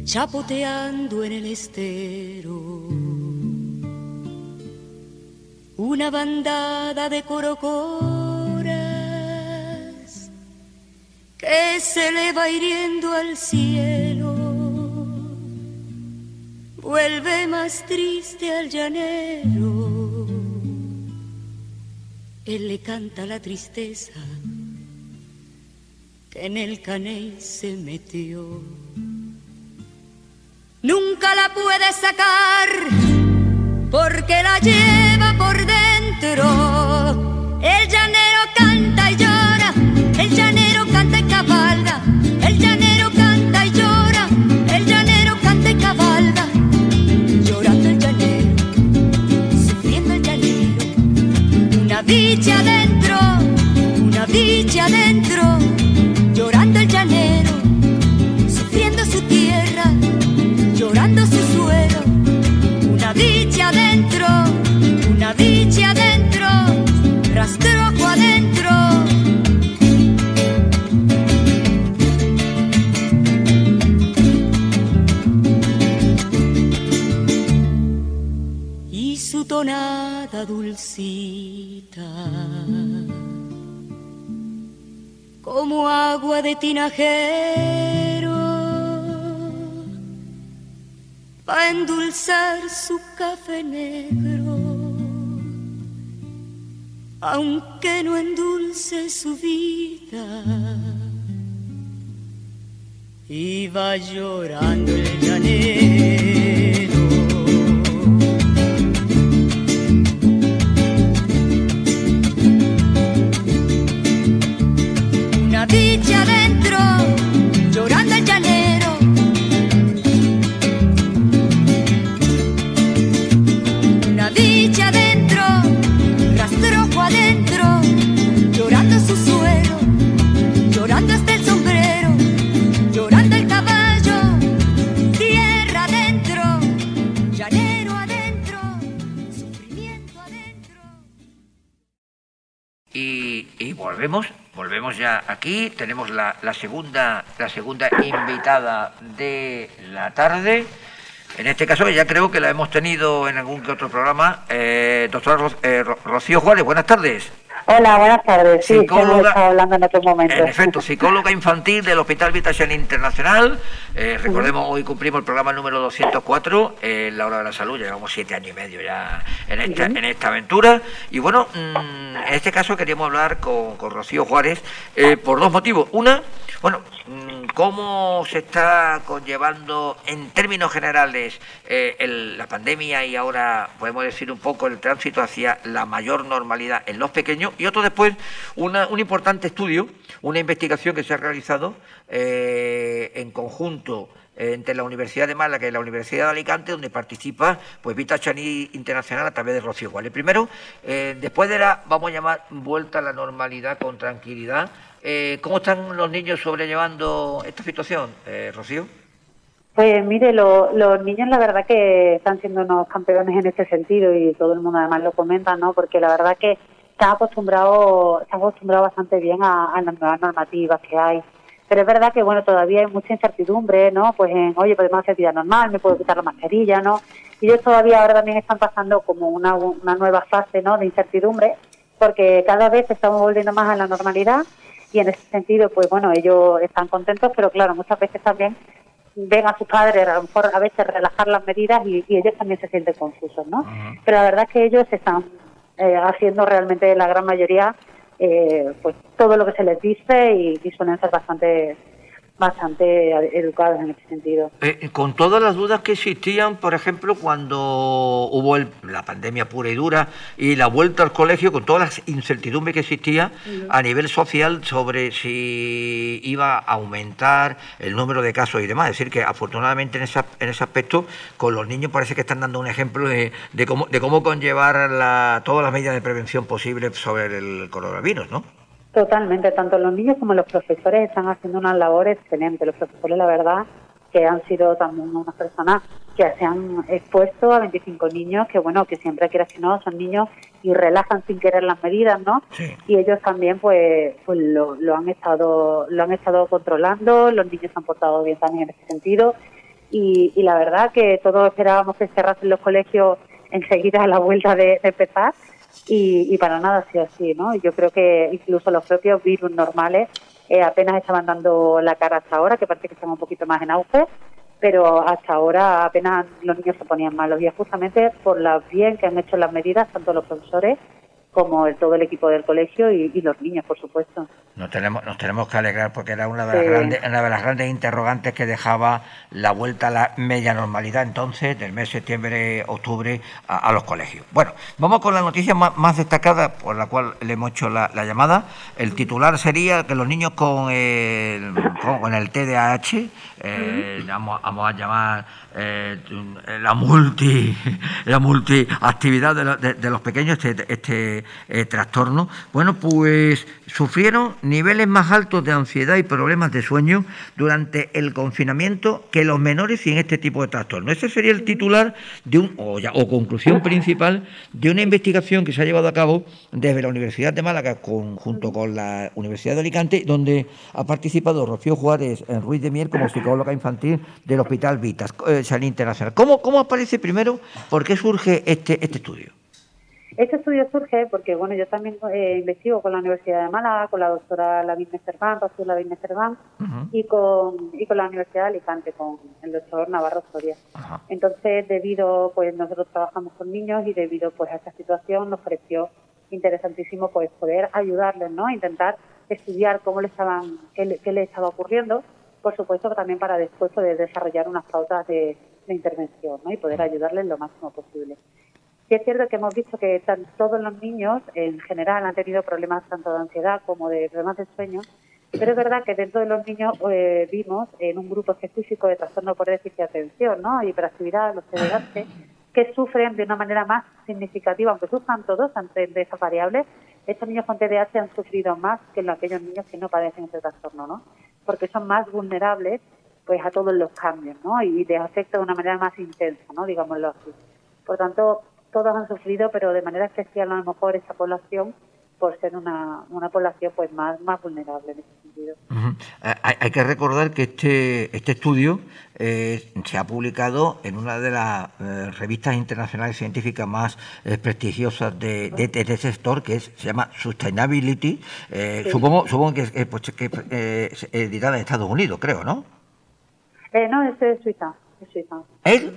Chapoteando en el estero, una bandada de corocó que se le va hiriendo al cielo, vuelve más triste al llanero. Él le canta la tristeza que en el caney se metió, nunca la puede sacar porque la lleva por dentro. El llanero canta y llora, el llanero cabalga, el llanero canta y llora, el llanero canta y cabalga, llorando el llanero, sufriendo el llanero, una dicha adentro, una dicha adentro, llorando el llanero, sufriendo su tierra, llorando su suelo, una dicha adentro, una dicha adentro, rastrojo adentro. Tonada dulcita, como agua de tinajero, va a endulzar su café negro, aunque no endulce su vida, y va llorando el llanero. Una dicha adentro, llorando el llanero. Una dicha adentro, rastrojo adentro, llorando su suero, llorando hasta el sombrero, llorando el caballo, tierra adentro. volvemos, volvemos ya aquí. Tenemos la, la segunda, la segunda invitada de la tarde. En este caso, ya creo que la hemos tenido en algún que otro programa. Eh, doctora Ro, eh, Rocío Juárez, buenas tardes. Hola, buenas tardes. Sí, psicóloga, hablando en otros momentos. En efecto, psicóloga infantil del Hospital Vitaxel Internacional. Eh, recordemos, hoy cumplimos el programa número doscientos cuatro, eh, la hora de la salud. Ya llevamos siete años y medio ya en esta, uh-huh. en esta aventura. Y bueno, mmm, en este caso queríamos hablar con, con Rocío Juárez eh, por dos motivos. Una, bueno, mmm, cómo se está conllevando en términos generales eh, el, la pandemia y ahora podemos decir un poco el tránsito hacia la mayor normalidad en los pequeños. Y otro después, una, un importante estudio, una investigación que se ha realizado eh, en conjunto eh, entre la Universidad de Málaga y la Universidad de Alicante, donde participa pues Vithas Xanit Internacional a través de Rocío Juárez. Primero, eh, después de la, vamos a llamar, vuelta a la normalidad con tranquilidad. Eh, ¿Cómo están los niños sobrellevando esta situación, eh, Rocío? Pues mire, lo, los niños la verdad que están siendo unos campeones en este sentido y todo el mundo además lo comenta, ¿no? Porque la verdad que se ha acostumbrado, se ha acostumbrado bastante bien a, a las nuevas normativas que hay. Pero es verdad que, bueno, todavía hay mucha incertidumbre, ¿no? Pues en, oye, podemos hacer vida normal, me puedo quitar la mascarilla, ¿no? Y ellos todavía ahora también están pasando como una, una nueva fase, ¿no?, de incertidumbre, porque cada vez estamos volviendo más a la normalidad y en ese sentido, pues bueno, ellos están contentos, pero claro, muchas veces también ven a sus padres a lo mejor a veces relajar las medidas y, y ellos también se sienten confusos, ¿no? Uh-huh. Pero la verdad es que ellos están Eh, haciendo realmente la gran mayoría eh, pues todo lo que se les dice y, y suelen ser bastante bastante educados en ese sentido. Eh, con todas las dudas que existían, por ejemplo, cuando hubo el, la pandemia pura y dura y la vuelta al colegio, con todas las incertidumbres que existía uh-huh. a nivel social sobre si iba a aumentar el número de casos y demás. Es decir, que afortunadamente en, esa, en ese aspecto, con los niños parece que están dando un ejemplo de, de, cómo, de cómo conllevar la, todas las medidas de prevención posibles sobre el coronavirus, ¿no? Totalmente, tanto los niños como los profesores están haciendo una labor excelente. Los profesores, la verdad, que han sido también unas personas que se han expuesto a veinticinco niños, que bueno, que siempre quieras que no, son niños y relajan sin querer las medidas, ¿no? Sí. Y ellos también, pues, pues lo, lo han estado, lo han estado controlando. Los niños se han portado bien también en ese sentido. Y, y la verdad que todos esperábamos que cerrasen los colegios enseguida a la vuelta de, de empezar. Y, y para nada ha sido así, ¿no? Yo creo que incluso los propios virus normales eh, apenas estaban dando la cara hasta ahora, que parece que están un poquito más en auge, pero hasta ahora apenas los niños se ponían malos. Y es justamente por lo bien que han hecho las medidas, tanto los profesores como el, todo el equipo del colegio y, y los niños, por supuesto. Nos tenemos nos tenemos que alegrar porque era una de las, sí. grandes, una de las grandes interrogantes que dejaba la vuelta a la media normalidad entonces, del mes de septiembre, octubre, a, a los colegios. Bueno, vamos con la noticia más, más destacada por la cual le hemos hecho la, la llamada. El titular sería que los niños con el, con, con el T D A H, eh, vamos, vamos a llamar eh, la multi la multiactividad de, la, de, de los pequeños, este... este Eh, trastorno, bueno, pues sufrieron niveles más altos de ansiedad y problemas de sueño durante el confinamiento que los menores sin este tipo de trastorno. Ese sería el titular de un o, ya, o conclusión principal de una investigación que se ha llevado a cabo desde la Universidad de Málaga con, junto con la Universidad de Alicante, donde ha participado Rocío Juárez en Ruiz de Mier como psicóloga infantil del Hospital Vithas Xanit Internacional. ¿Cómo, cómo aparece primero? ¿Por qué surge este, este estudio? Este estudio surge porque, bueno, yo también eh, investigo con la Universidad de Málaga, con la doctora Lavín Mesterván, Rocío Lavín Mesterván, uh-huh. y, con, y con la Universidad de Alicante, con el doctor Navarro Soria. Uh-huh. Entonces, debido, pues nosotros trabajamos con niños y debido pues a esta situación nos pareció interesantísimo pues poder ayudarles, ¿no? Intentar estudiar cómo le estaban, qué le, qué le estaba ocurriendo, por supuesto también para después poder desarrollar unas pautas de, de intervención, ¿no? Y poder ayudarles lo máximo posible. Sí es cierto que hemos visto que tan, todos los niños en general han tenido problemas tanto de ansiedad como de problemas de sueño, pero es verdad que dentro de los niños eh, vimos en un grupo específico de trastorno por déficit de atención, ¿no?, hiperactividad, los T D A H, que sufren de una manera más significativa, aunque sufran todos ante de esas variables. Estos niños con T D A H han sufrido más que aquellos niños que no padecen este trastorno, ¿no?, porque son más vulnerables pues a todos los cambios, ¿no?, y les afecta de una manera más intensa, ¿no?, digámoslo así. Por tanto, todos han sufrido, pero de manera especial a lo mejor esta población por ser una, una población pues más, más vulnerable en ese sentido. Uh-huh. Hay, hay que recordar que este, este estudio eh, se ha publicado en una de las eh, revistas internacionales científicas más eh, prestigiosas de, de, de, de este sector, que es, se llama Sustainability, eh, sí. supongo, supongo que es eh, pues, que, eh, editada en Estados Unidos, creo, ¿no? Eh, no, es de Suiza. Es Suiza. ¿Eh?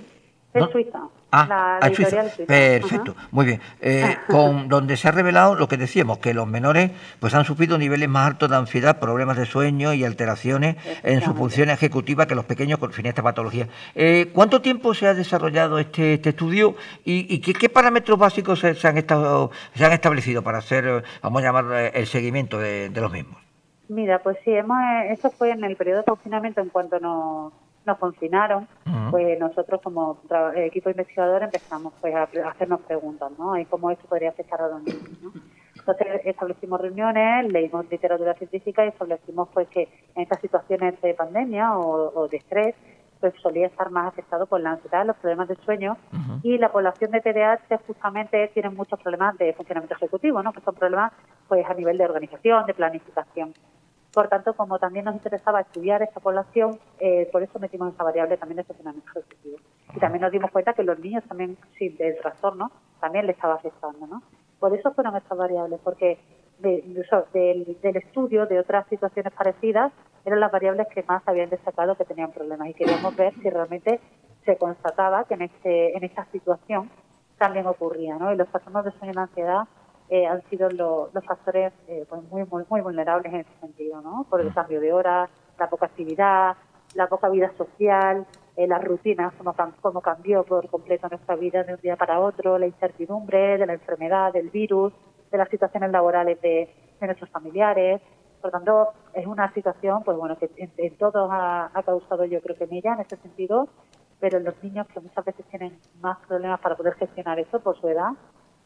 Es ¿No? Suiza. Ah, la editorial Suiza. Suiza. Perfecto, ajá. Muy bien. Eh, con donde se ha revelado lo que decíamos, que los menores pues han sufrido niveles más altos de ansiedad, problemas de sueño y alteraciones en su función ejecutiva que los pequeños con fin a esta patología. Eh, ¿Cuánto tiempo se ha desarrollado este, este estudio y, y qué, qué parámetros básicos se, se, han estado, se han establecido para hacer, vamos a llamar, el seguimiento de, de los mismos? Mira, pues sí, hemos, eso fue en el periodo de confinamiento, en cuanto nos... nos confinaron, uh-huh. pues nosotros como tra- equipo investigador empezamos pues a, a hacernos preguntas, ¿no? Y cómo esto podría afectar a los niños, ¿no? Entonces establecimos reuniones, leímos literatura científica y establecimos pues que en estas situaciones de pandemia o, o de estrés, pues solía estar más afectado por la ansiedad, los problemas de sueño, uh-huh. y la población de T D A H justamente tiene muchos problemas de funcionamiento ejecutivo, ¿no? Que son problemas pues a nivel de organización, de planificación. Por tanto, como también nos interesaba estudiar esta población, eh, por eso metimos esa variable también de funcionamiento ejecutivo. Y también nos dimos cuenta que los niños también, sí, del trastorno, también les estaba afectando, ¿no? Por eso fueron estas variables, porque de, de, del, del estudio de otras situaciones parecidas eran las variables que más habían destacado que tenían problemas. Y queríamos ver si realmente se constataba que en, este, en esta situación también ocurría, ¿no? Y los trastornos de sueño y la ansiedad Eh, han sido lo, los factores eh, pues muy, muy muy vulnerables en ese sentido, ¿no? Por el cambio de horas, la poca actividad, la poca vida social, eh, las rutinas, como, como cambió por completo nuestra vida de un día para otro, la incertidumbre de la enfermedad, del virus, de las situaciones laborales de, de nuestros familiares. Por tanto, es una situación pues bueno que en, en todos ha, ha causado, yo creo que en ella, en ese sentido, pero en los niños que muchas veces tienen más problemas para poder gestionar eso por su edad,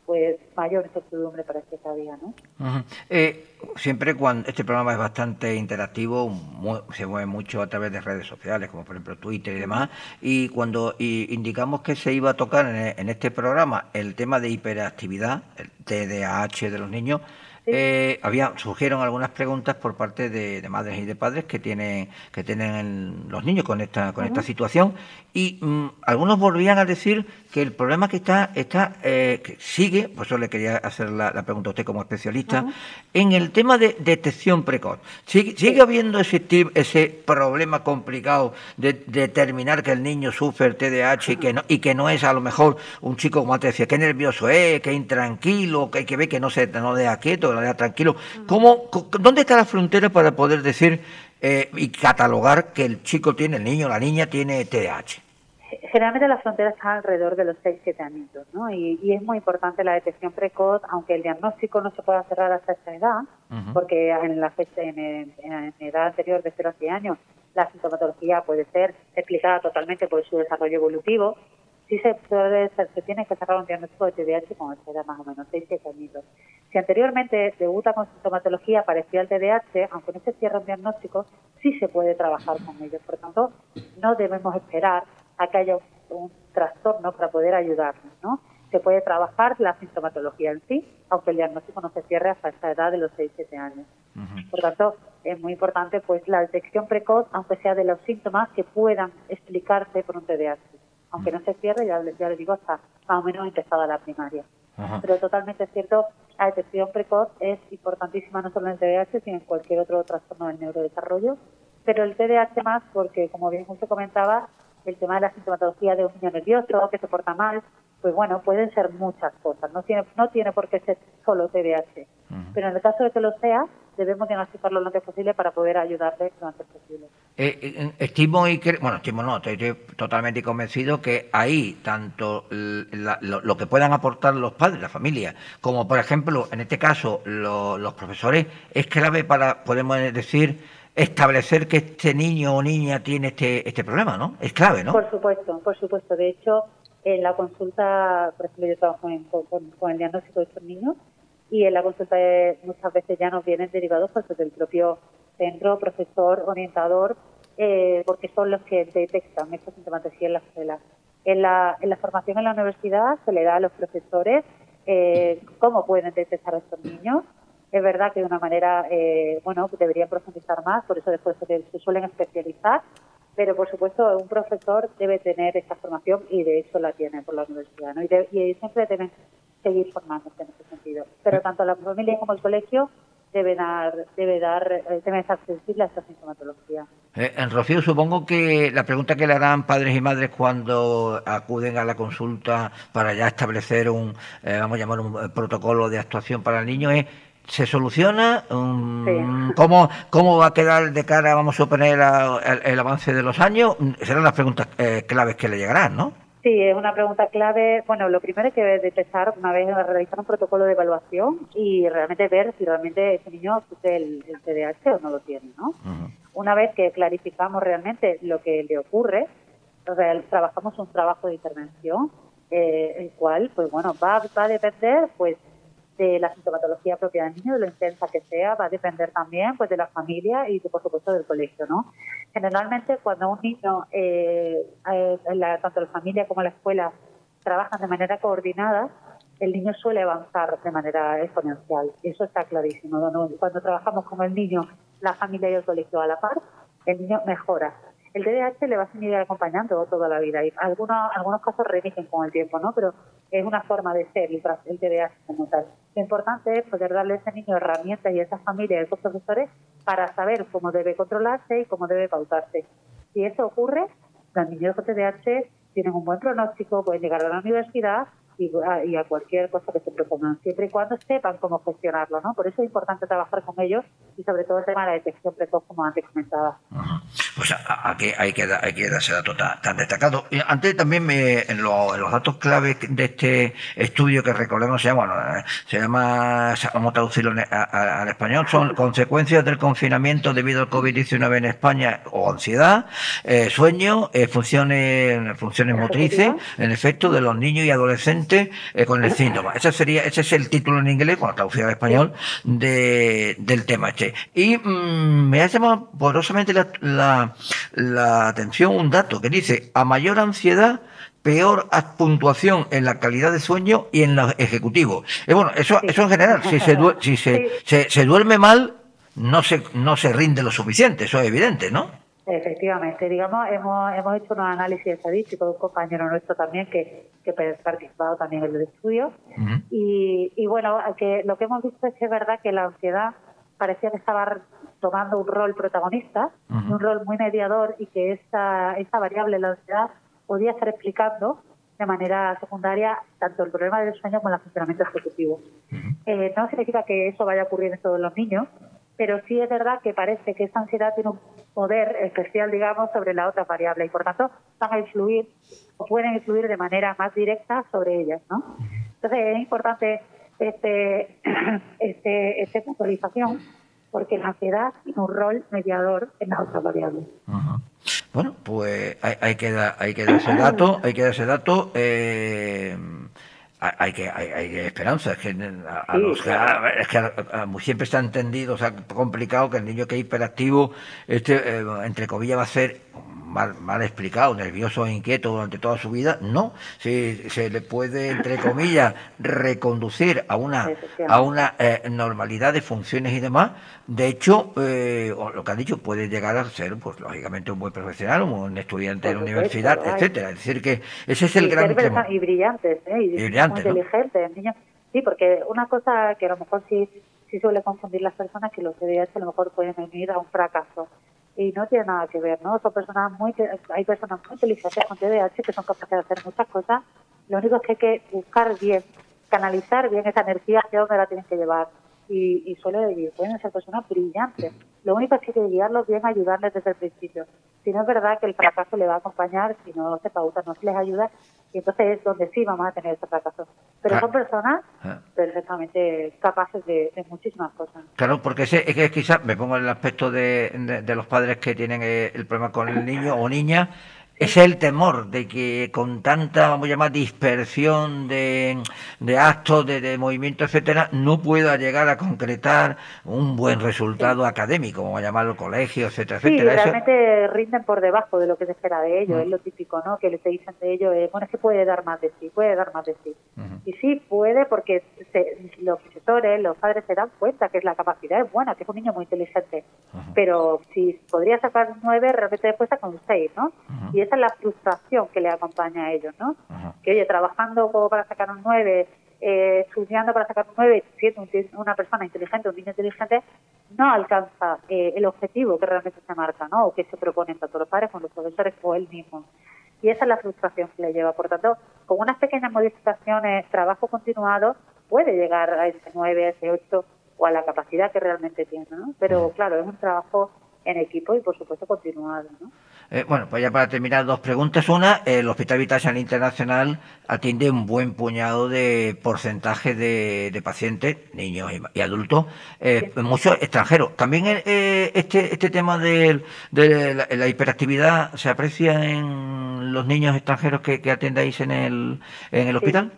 pues mayor incertidumbre para este día, ¿no? Uh-huh. Eh, siempre cuando este programa es bastante interactivo, muy, se mueve mucho a través de redes sociales, como por ejemplo Twitter y demás, y cuando y indicamos que se iba a tocar en, en este programa el tema de hiperactividad, el T D A H de los niños, sí. eh, había surgieron algunas preguntas por parte de, de madres y de padres que tienen que tienen los niños con esta con uh-huh. esta situación, y mmm, algunos volvían a decir que el problema que está está eh, que sigue. Por eso le quería hacer la, la pregunta a usted como especialista. Uh-huh. En el tema de detección precoz, ¿sigue, sigue habiendo ese, tip, ese problema complicado de, de determinar que el niño sufre el T D A H uh-huh. y, que no, y que no es a lo mejor un chico, como antes decía, que nervioso es, que intranquilo, que hay que ver que no se no deja quieto, no deja tranquilo? Uh-huh. ¿Cómo, co, ¿Dónde está la frontera para poder decir eh, y catalogar que el chico tiene, el niño, la niña tiene T D A H? Generalmente las fronteras están alrededor de los seis siete añitos, ¿no? Y, y es muy importante la detección precoz, aunque el diagnóstico no se pueda cerrar hasta esa edad, uh-huh. porque en la fecha, en, en, en edad anterior de cero a seis años la sintomatología puede ser explicada totalmente por su desarrollo evolutivo. Sí se puede, se, se tiene que cerrar un diagnóstico de T D A H con esa edad más o menos, seis siete añitos. Si anteriormente debuta con sintomatología parecida al T D A H, aunque no se cierra un diagnóstico, sí se puede trabajar con ellos. Por tanto, no debemos esperar a que haya un, un trastorno para poder ayudarnos, ¿no? Se puede trabajar la sintomatología en sí, aunque el diagnóstico no se cierre hasta esa edad de los seis siete años. Uh-huh. Por tanto, es muy importante pues la detección precoz, aunque sea de los síntomas que puedan explicarse por un T D A H. Aunque uh-huh. no se cierre, ya, ya le digo, hasta más o menos empezada la primaria. Uh-huh. Pero totalmente es cierto, la detección precoz es importantísima no solo en el T D A H, sino en cualquier otro trastorno del neurodesarrollo. Pero el T D A H más, porque como bien usted comentaba, el tema de la sintomatología de un niño nervioso que se porta mal, pues bueno, pueden ser muchas cosas, no tiene no tiene por qué ser solo T D A H, uh-huh. pero en el caso de que lo sea, debemos diagnosticarlo lo antes posible para poder ayudarle lo antes posible. Eh, eh, estimo y cre- bueno, estimo no, estoy, estoy totalmente convencido que ahí tanto la, lo, lo que puedan aportar los padres, la familia, como por ejemplo, en este caso, lo, los profesores, es clave para, podemos decir, establecer que este niño o niña tiene este este problema, ¿no? Es clave, ¿no? Por supuesto, por supuesto. De hecho, en la consulta, por ejemplo, yo trabajo en, con, con el diagnóstico de estos niños y en la consulta de, muchas veces ya nos vienen derivados pues del propio centro, profesor, orientador, eh, porque son los que detectan esta sintomatología en la escuela. En la, en la formación en la universidad se le da a los profesores eh, cómo pueden detectar a estos niños, Es verdad que de una manera, eh, bueno, deberían profundizar más, por eso después se, se suelen especializar, pero por supuesto un profesor debe tener esta formación y de hecho la tiene por la universidad, ¿no? Y, de, y siempre deben seguir formándose en ese sentido. Pero tanto la familia como el colegio deben dar, debe dar, deben estar accesibles a esta sintomatología. Eh, en Rocío, supongo que la pregunta que le harán padres y madres cuando acuden a la consulta para ya establecer un, eh, vamos a llamar un protocolo de actuación para el niño es: ¿se soluciona? Sí. ¿Cómo, ¿Cómo va a quedar de cara, vamos a suponer, a, a, el avance de los años? Serán las preguntas eh, claves que le llegarán, ¿no? Sí, es una pregunta clave. Bueno, lo primero es que detectar, una vez realizar un protocolo de evaluación y realmente ver si realmente ese niño tiene el, el T D A H o no lo tiene, ¿no? Uh-huh. Una vez que clarificamos realmente lo que le ocurre, real, trabajamos un trabajo de intervención, eh, el cual, pues bueno, va, va a depender, pues, de la sintomatología propia del niño, de lo intensa que sea, va a depender también pues de la familia y, por supuesto, del colegio, ¿no? Generalmente, cuando un niño, eh, eh, la, tanto la familia como la escuela trabajan de manera coordinada, el niño suele avanzar de manera exponencial. Eso está clarísimo, ¿no? Cuando trabajamos con el niño, la familia y el colegio a la par, el niño mejora. El T D A H le va a seguir acompañando toda la vida y algunos, algunos casos remiten con el tiempo, ¿no? Pero es una forma de ser el, el T D A H como tal. Lo importante es poder darle a ese niño herramientas y a esa familia y a esos profesores para saber cómo debe controlarse y cómo debe pautarse. Si eso ocurre, los niños con T D A H tienen un buen pronóstico, pueden llegar a la universidad y a, y a cualquier cosa que se propongan, siempre y cuando sepan cómo gestionarlo, ¿no? Por eso es importante trabajar con ellos y sobre todo el tema de la detección precoz, como antes comentaba. Uh-huh. Pues aquí hay que dar ese dato tan, tan destacado. Y antes también me, en, lo, en los datos clave de este estudio que recordemos, se llama, bueno, se llama, vamos a traducirlo a, a, al español, son consecuencias del confinamiento debido al covid diecinueve en España, o ansiedad, eh, sueño, eh, funciones funciones motrices, en efecto, de los niños y adolescentes eh, con el síntoma. Ese sería, ese es el título en inglés, cuando traducido al español, de, del tema este. Y mmm, me ha llamado poderosamente la, la la atención un dato que dice: a mayor ansiedad, peor puntuación en la calidad de sueño y en los ejecutivos. Eh, bueno, eso, sí. eso en general, si se du- si se, sí. se, se duerme mal, no se no se rinde lo suficiente, eso es evidente, ¿no? Efectivamente, digamos, hemos hemos hecho unos análisis estadísticos de un compañero nuestro también que, que ha participado también en el estudio, uh-huh. y, y bueno, que lo que hemos visto es que es verdad que la ansiedad parecía que estaba tomando un rol protagonista, uh-huh. un rol muy mediador, y que esta, esta variable, la ansiedad, podía estar explicando de manera secundaria tanto el problema del sueño como el funcionamiento ejecutivo. Uh-huh. Eh, no significa que eso vaya a ocurrir en todos los niños, pero sí es verdad que parece que esta ansiedad tiene un poder especial, digamos, sobre la otra variable, y por tanto van a influir o pueden influir de manera más directa sobre ellas, ¿no? Entonces es importante este este esta puntualización, porque la ansiedad tiene un rol mediador en las otras variables. Uh-huh. Bueno, pues hay, hay que dar hay que dar ese dato, hay que dar ese dato. Eh... Hay que, hay, hay esperanza, es que a, a sí, los que, a, es que a, a, siempre está entendido, o sea, complicado que el niño que es hiperactivo, este, eh, entre comillas, va a ser mal, mal explicado, nervioso e inquieto durante toda su vida. No, si se le puede, entre comillas, reconducir a una, a una eh, normalidad de funciones y demás. De hecho, eh, lo que han dicho, puede llegar a ser, pues lógicamente, un buen profesional, un estudiante de la universidad, etcétera. Es decir, que ese es el y gran tema. Y brillantes, ¿eh? Y brillantes. Muy inteligente, niño. Sí, porque una cosa que a lo mejor sí, sí suele confundir las personas, que los T D A H a lo mejor pueden venir a un fracaso y no tiene nada que ver, ¿no? Son personas muy, hay personas muy inteligentes con T D A H que son capaces de hacer muchas cosas. Lo único es que hay que buscar bien, canalizar bien esa energía, hacia dónde la tienen que llevar, y, y suele vivir, pueden ser personas brillantes. Lo único es que hay que guiarlos bien, ayudarles desde el principio. Si no, es verdad que el fracaso le va a acompañar, si no se pauta, no se les ayuda, y entonces es donde sí vamos a tener ese fracaso. Pero ah, son personas ah, perfectamente capaces de, de muchísimas cosas. Claro, porque ese, es que quizás me pongo en el aspecto de, de, de los padres que tienen el problema con el niño o niña, es el temor de que con tanta, vamos a llamar, dispersión de, de actos, de, de movimientos, etcétera, no pueda llegar a concretar un buen resultado sí. académico, vamos a llamarlo colegio, etcétera, sí, etcétera. Sí, realmente eso... rinden por debajo de lo que se espera de ellos, uh-huh. es lo típico, ¿no?, que te dicen de ellos, eh, bueno, es que puede dar más de sí, puede dar más de sí. Uh-huh. Y sí, puede, porque se, los profesores, los padres se dan cuenta que la capacidad es buena, que es un niño muy inteligente, uh-huh. pero si podría sacar un nueve, realmente después saca un seis, ¿no? Uh-huh. Y esa es la frustración que le acompaña a ellos, ¿no? Uh-huh. Que, oye, trabajando como para sacar un nueve, eh, estudiando para sacar un nueve, siendo un, una persona inteligente, un niño inteligente, no alcanza eh, el objetivo que realmente se marca, ¿no? O que se proponen tanto los padres como los profesores o él mismo. Y esa es la frustración que le lleva. Por tanto, con unas pequeñas modificaciones, trabajo continuado, puede llegar a ese nueve, a ese ocho o a la capacidad que realmente tiene, ¿no? Pero, claro, es un trabajo en equipo y, por supuesto, continuado, ¿no? Eh, bueno, pues ya para terminar, dos preguntas. Una, el Hospital Vitaxel Internacional atiende un buen puñado de porcentaje de, de pacientes, niños y, y adultos, eh, sí. muchos extranjeros. También eh, este este tema de, de la, la hiperactividad se aprecia en los niños extranjeros que, que atendéis en el, en el sí. hospital.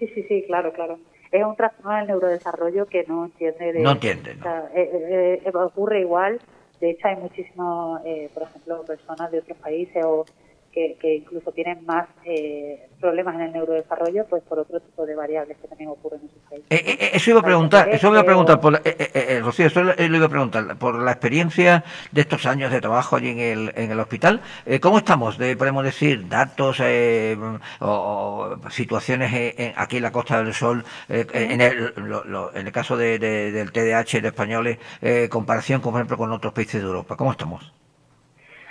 Sí, sí, sí, claro, claro. Es un trastorno del neurodesarrollo que no entiende. De, no entiende. No. O sea, eh, eh, ocurre igual. De hecho, hay muchísimas, eh, por ejemplo, personas de otros países o que, que incluso tienen más eh, problemas en el neurodesarrollo, pues por otro tipo de variables que también ocurren en sus países. Eh, eh, eso iba a preguntar, eso iba a preguntar, por la, eh, eh, eh, Rocío, eso lo iba a preguntar, por la experiencia de estos años de trabajo allí en el, en el hospital, eh, ¿cómo estamos? De, podemos decir, datos eh, o, o situaciones en, aquí en la Costa del Sol, eh, en, el, lo, lo, en el caso de, de, del T D A H de españoles, eh, comparación, con, por ejemplo, con otros países de Europa, ¿cómo estamos?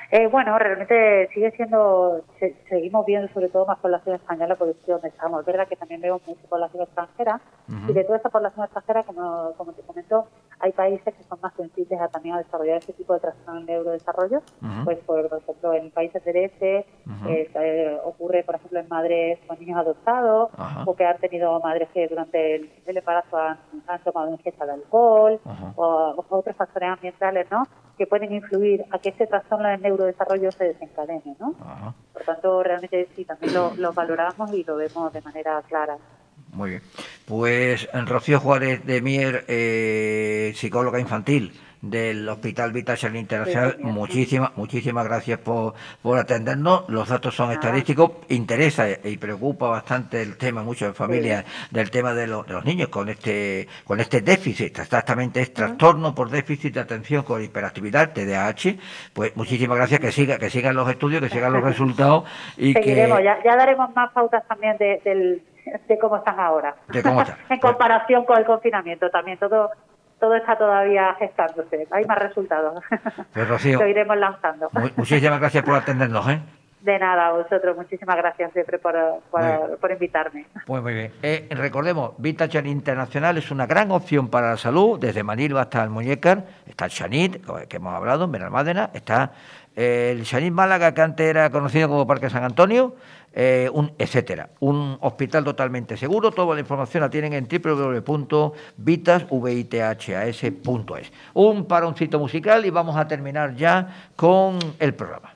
Eh, bueno, realmente sigue siendo, se, seguimos viendo sobre todo más población española por decir donde estamos. Es verdad que también vemos mucha población extranjera uh-huh. y de toda esa población extranjera, como, como te comento, hay países que son más sensibles a también a desarrollar este tipo de trastorno del neurodesarrollo. Uh-huh. Pues, por ejemplo, en países del este uh-huh. eh, ocurre, por ejemplo, en madres con niños adoptados uh-huh. o que han tenido madres que durante el, el embarazo han, han tomado ingesta de alcohol uh-huh. o, o otros factores ambientales, ¿no?, que pueden influir a que este trastorno del neurodesarrollo se desencadene, ¿no? Ajá. Por tanto, realmente sí, también lo, lo valoramos y lo vemos de manera clara. Muy bien. Pues Rocío Juárez de Mier, eh, psicóloga infantil del Hospital Vitaxel Internacional, sí, muchísimas, muchísimas gracias por, por atendernos. Los datos son ah. estadísticos, interesa y preocupa bastante el tema, mucho en familia, sí. del tema de los, de los niños con este con este déficit, exactamente es trastorno uh-huh. por déficit de atención con hiperactividad, T D A H. Pues muchísimas gracias, que siga, que sigan los estudios, que sigan los resultados y seguiremos, que ya, ya daremos más pautas también de, del, de cómo están ahora, de cómo están. En comparación con el confinamiento también, todo Todo está todavía gestándose. Hay más resultados. Pues, Rocío, lo iremos lanzando. Muchísimas gracias por atendernos, ¿eh? De nada, a vosotros. Muchísimas gracias siempre por, por, por invitarme. Pues muy bien. Eh, recordemos, Vithas Xanit Internacional es una gran opción para la salud, desde Manilva hasta el Muñécar. Está el Xanit, que hemos hablado, en Benalmádena. Está el Sanís Málaga, que antes era conocido como Parque San Antonio, eh, un etcétera. Un hospital totalmente seguro. Toda la información la tienen en doble u doble u doble u punto vitas vithas punto e s. Un paroncito musical y vamos a terminar ya con el programa.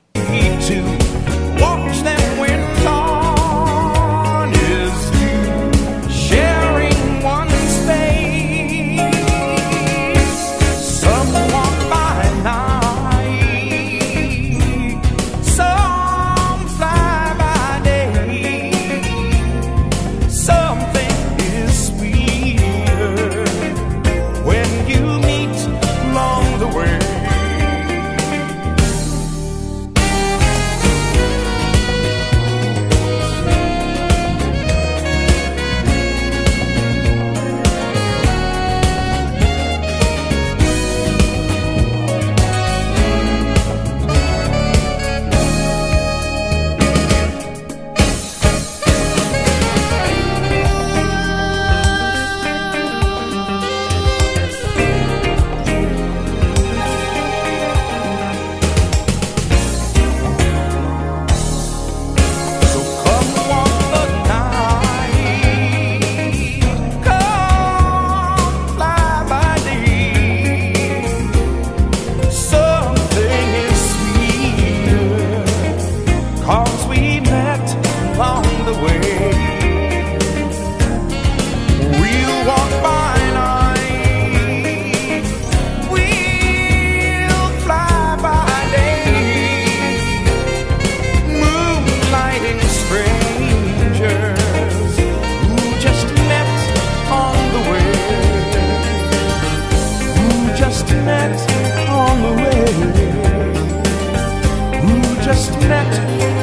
just met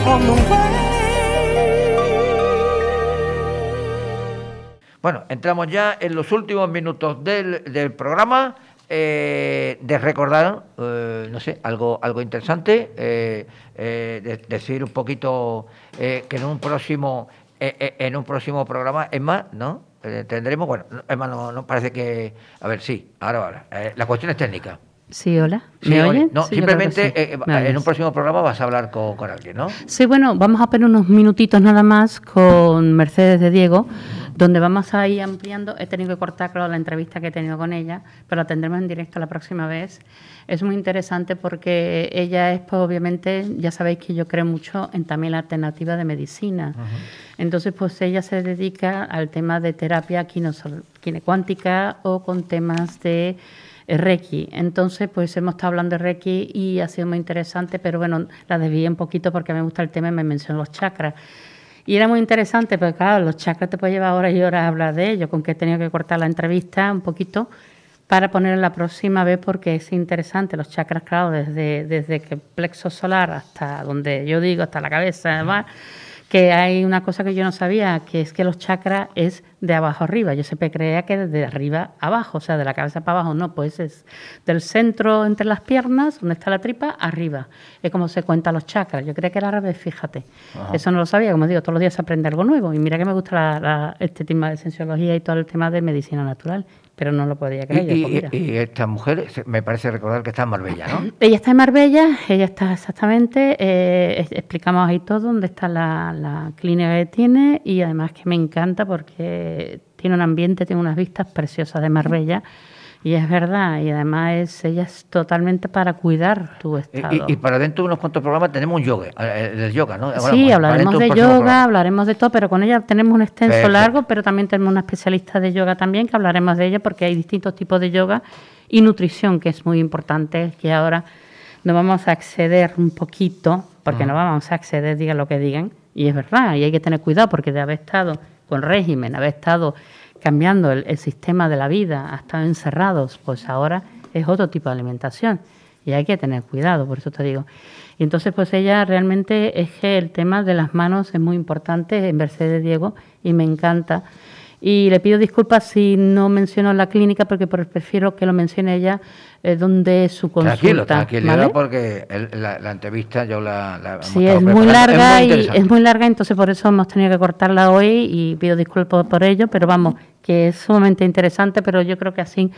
on the way. Bueno, entramos ya en los últimos minutos del, del programa. Eh, de recordar, eh, no sé, algo algo interesante, eh, eh, de, decir un poquito eh, que en un próximo eh, eh, en un próximo programa, es más, ¿no? Eh, tendremos, bueno, es más, no, no parece que... A ver, sí, ahora, ahora. Eh, la cuestión es técnica. Sí, hola. ¿Me sí, oyen? No, sí, simplemente sí. eh, en un próximo programa vas a hablar con, con alguien, ¿no? Sí, bueno, vamos a perder unos minutitos nada más con Mercedes de Diego, donde vamos a ir ampliando. He tenido que cortar, claro, la entrevista que he tenido con ella, pero la tendremos en directo la próxima vez. Es muy interesante porque ella es, pues, obviamente, ya sabéis que yo creo mucho en también la alternativa de medicina. Uh-huh. Entonces, pues ella se dedica al tema de terapia quinosol- quinecuántica o con temas de Reiki. Entonces, pues hemos estado hablando de Reiki y ha sido muy interesante, pero bueno, la desvié un poquito porque me gusta el tema y me mencionó los chakras. Y era muy interesante, pero claro, los chakras te puede llevar horas y horas a hablar de ellos, con que he tenido que cortar la entrevista un poquito para poner la próxima vez porque es interesante. Los chakras, claro, desde, desde que el plexo solar hasta donde yo digo, hasta la cabeza, además, que hay una cosa que yo no sabía, que es que los chakras es de abajo arriba. Yo siempre creía que desde arriba abajo, o sea, de la cabeza para abajo. No, pues es del centro entre las piernas, donde está la tripa, arriba. Es como se cuentan los chakras. Yo creía que era al revés, fíjate. Ajá. Eso no lo sabía. Como digo, todos los días se aprende algo nuevo. Y mira que me gusta la, la, este tema de cienciología y todo el tema de medicina natural, pero no lo podía creer. Y, y, y esta mujer, me parece recordar que está en Marbella, ¿no? Ella está en Marbella, ella está exactamente, eh, explicamos ahí todo, dónde está la, la clínica que tiene, y además que me encanta porque tiene un ambiente, tiene unas vistas preciosas de Marbella, y es verdad, y además es, ella es totalmente para cuidar tu estado. Y, y, y para dentro de unos cuantos programas tenemos un yoga, el yoga, ¿no? Hablamos, sí, hablaremos de yoga, programa. hablaremos de todo, pero con ella tenemos un extenso Perfecto. largo, pero también tenemos una especialista de yoga también, que hablaremos de ella, porque hay distintos tipos de yoga y nutrición, que es muy importante, que ahora nos vamos a acceder un poquito, porque mm. no vamos a acceder, digan lo que digan, y es verdad, y hay que tener cuidado, porque de haber estado con régimen, haber estado cambiando el, el sistema de la vida, ha estado encerrados, pues ahora es otro tipo de alimentación y hay que tener cuidado, por eso te digo. Y entonces, pues ella realmente es que el tema de las manos es muy importante en Mercedes Diego y me encanta. Y le pido disculpas si no menciono la clínica, porque prefiero que lo mencione ella, eh, donde es su consulta. Tranquilo, tranquilo, ¿vale? Porque el, la, la entrevista yo la... la sí, es muy larga, es muy, y es muy larga, entonces por eso hemos tenido que cortarla hoy y pido disculpas por ello, pero vamos, que es sumamente interesante, pero yo creo que así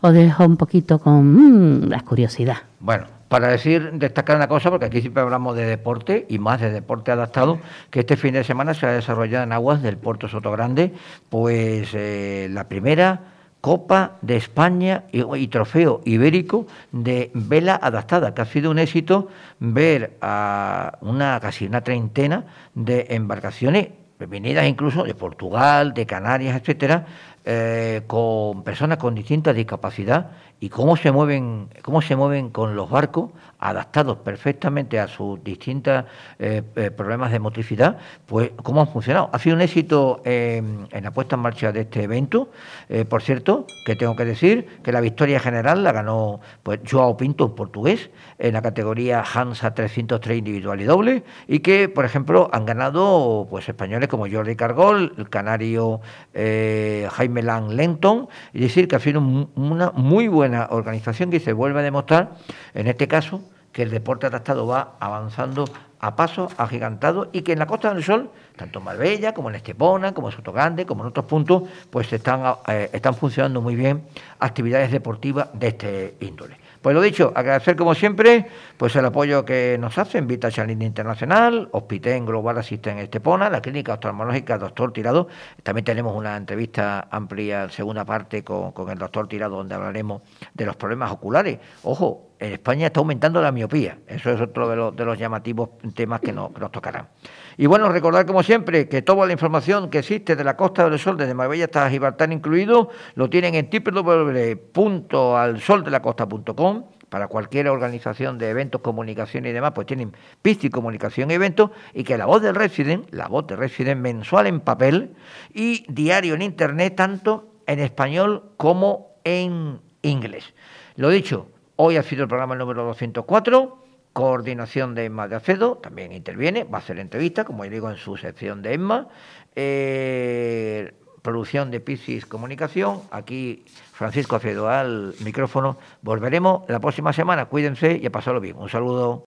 os dejo un poquito con mmm, la curiosidad. Bueno, para decir, destacar una cosa, porque aquí siempre hablamos de deporte y más de deporte adaptado, que este fin de semana se ha desarrollado en aguas del Puerto Sotogrande, pues eh, la primera Copa de España y, y Trofeo Ibérico de Vela Adaptada, que ha sido un éxito ver a una casi una treintena de embarcaciones, venidas incluso de Portugal, de Canarias, etcétera, eh, con personas con distintas discapacidades, y cómo se mueven, cómo se mueven con los barcos adaptados perfectamente a sus distintos eh, problemas de motricidad, pues cómo han funcionado. Ha sido un éxito eh, en la puesta en marcha de este evento. Eh, por cierto, que tengo que decir que la victoria general la ganó, pues, João Pinto, portugués, en la categoría Hansa trescientos tres individual y doble, y que, por ejemplo, han ganado, pues, españoles como Jordi Cargol, el canario eh, Jaime Lang Lenton, y decir que ha sido un, una muy buena la organización, que se vuelve a demostrar, en este caso, que el deporte adaptado va avanzando a pasos agigantados y que en la Costa del Sol, tanto en Marbella como en Estepona, como en Sotogrande, como en otros puntos, pues están, eh, están funcionando muy bien actividades deportivas de este índole. Pues lo dicho, agradecer como siempre pues el apoyo que nos hacen Vithas Xanit Internacional, Hospital Global Assistant Estepona, la Clínica Oftalmológica Doctor Tirado. También tenemos una entrevista amplia, segunda parte, con, con el Doctor Tirado, donde hablaremos de los problemas oculares. Ojo, en España está aumentando la miopía. Eso es otro de los, de los llamativos temas que nos, que nos tocarán. Y bueno, recordar como siempre que toda la información que existe de la Costa del Sol, desde Marbella hasta Gibraltar incluido, lo tienen en doble u doble u doble u punto al sol de la costa punto com. Para cualquier organización de eventos, comunicación y demás, pues tienen P I S T I, comunicación y eventos, y que la voz del Resident, la voz del Resident mensual en papel y diario en internet, tanto en español como en inglés. Lo dicho, hoy ha sido el programa número doscientos cuatro. Coordinación de ESMA de Acedo, también interviene, va a hacer entrevistas, como ya digo, en su sección de ESMA. Eh, producción de Piscis Comunicación, aquí Francisco Acedo al micrófono. Volveremos la próxima semana, cuídense y a pasarlo bien. Un saludo.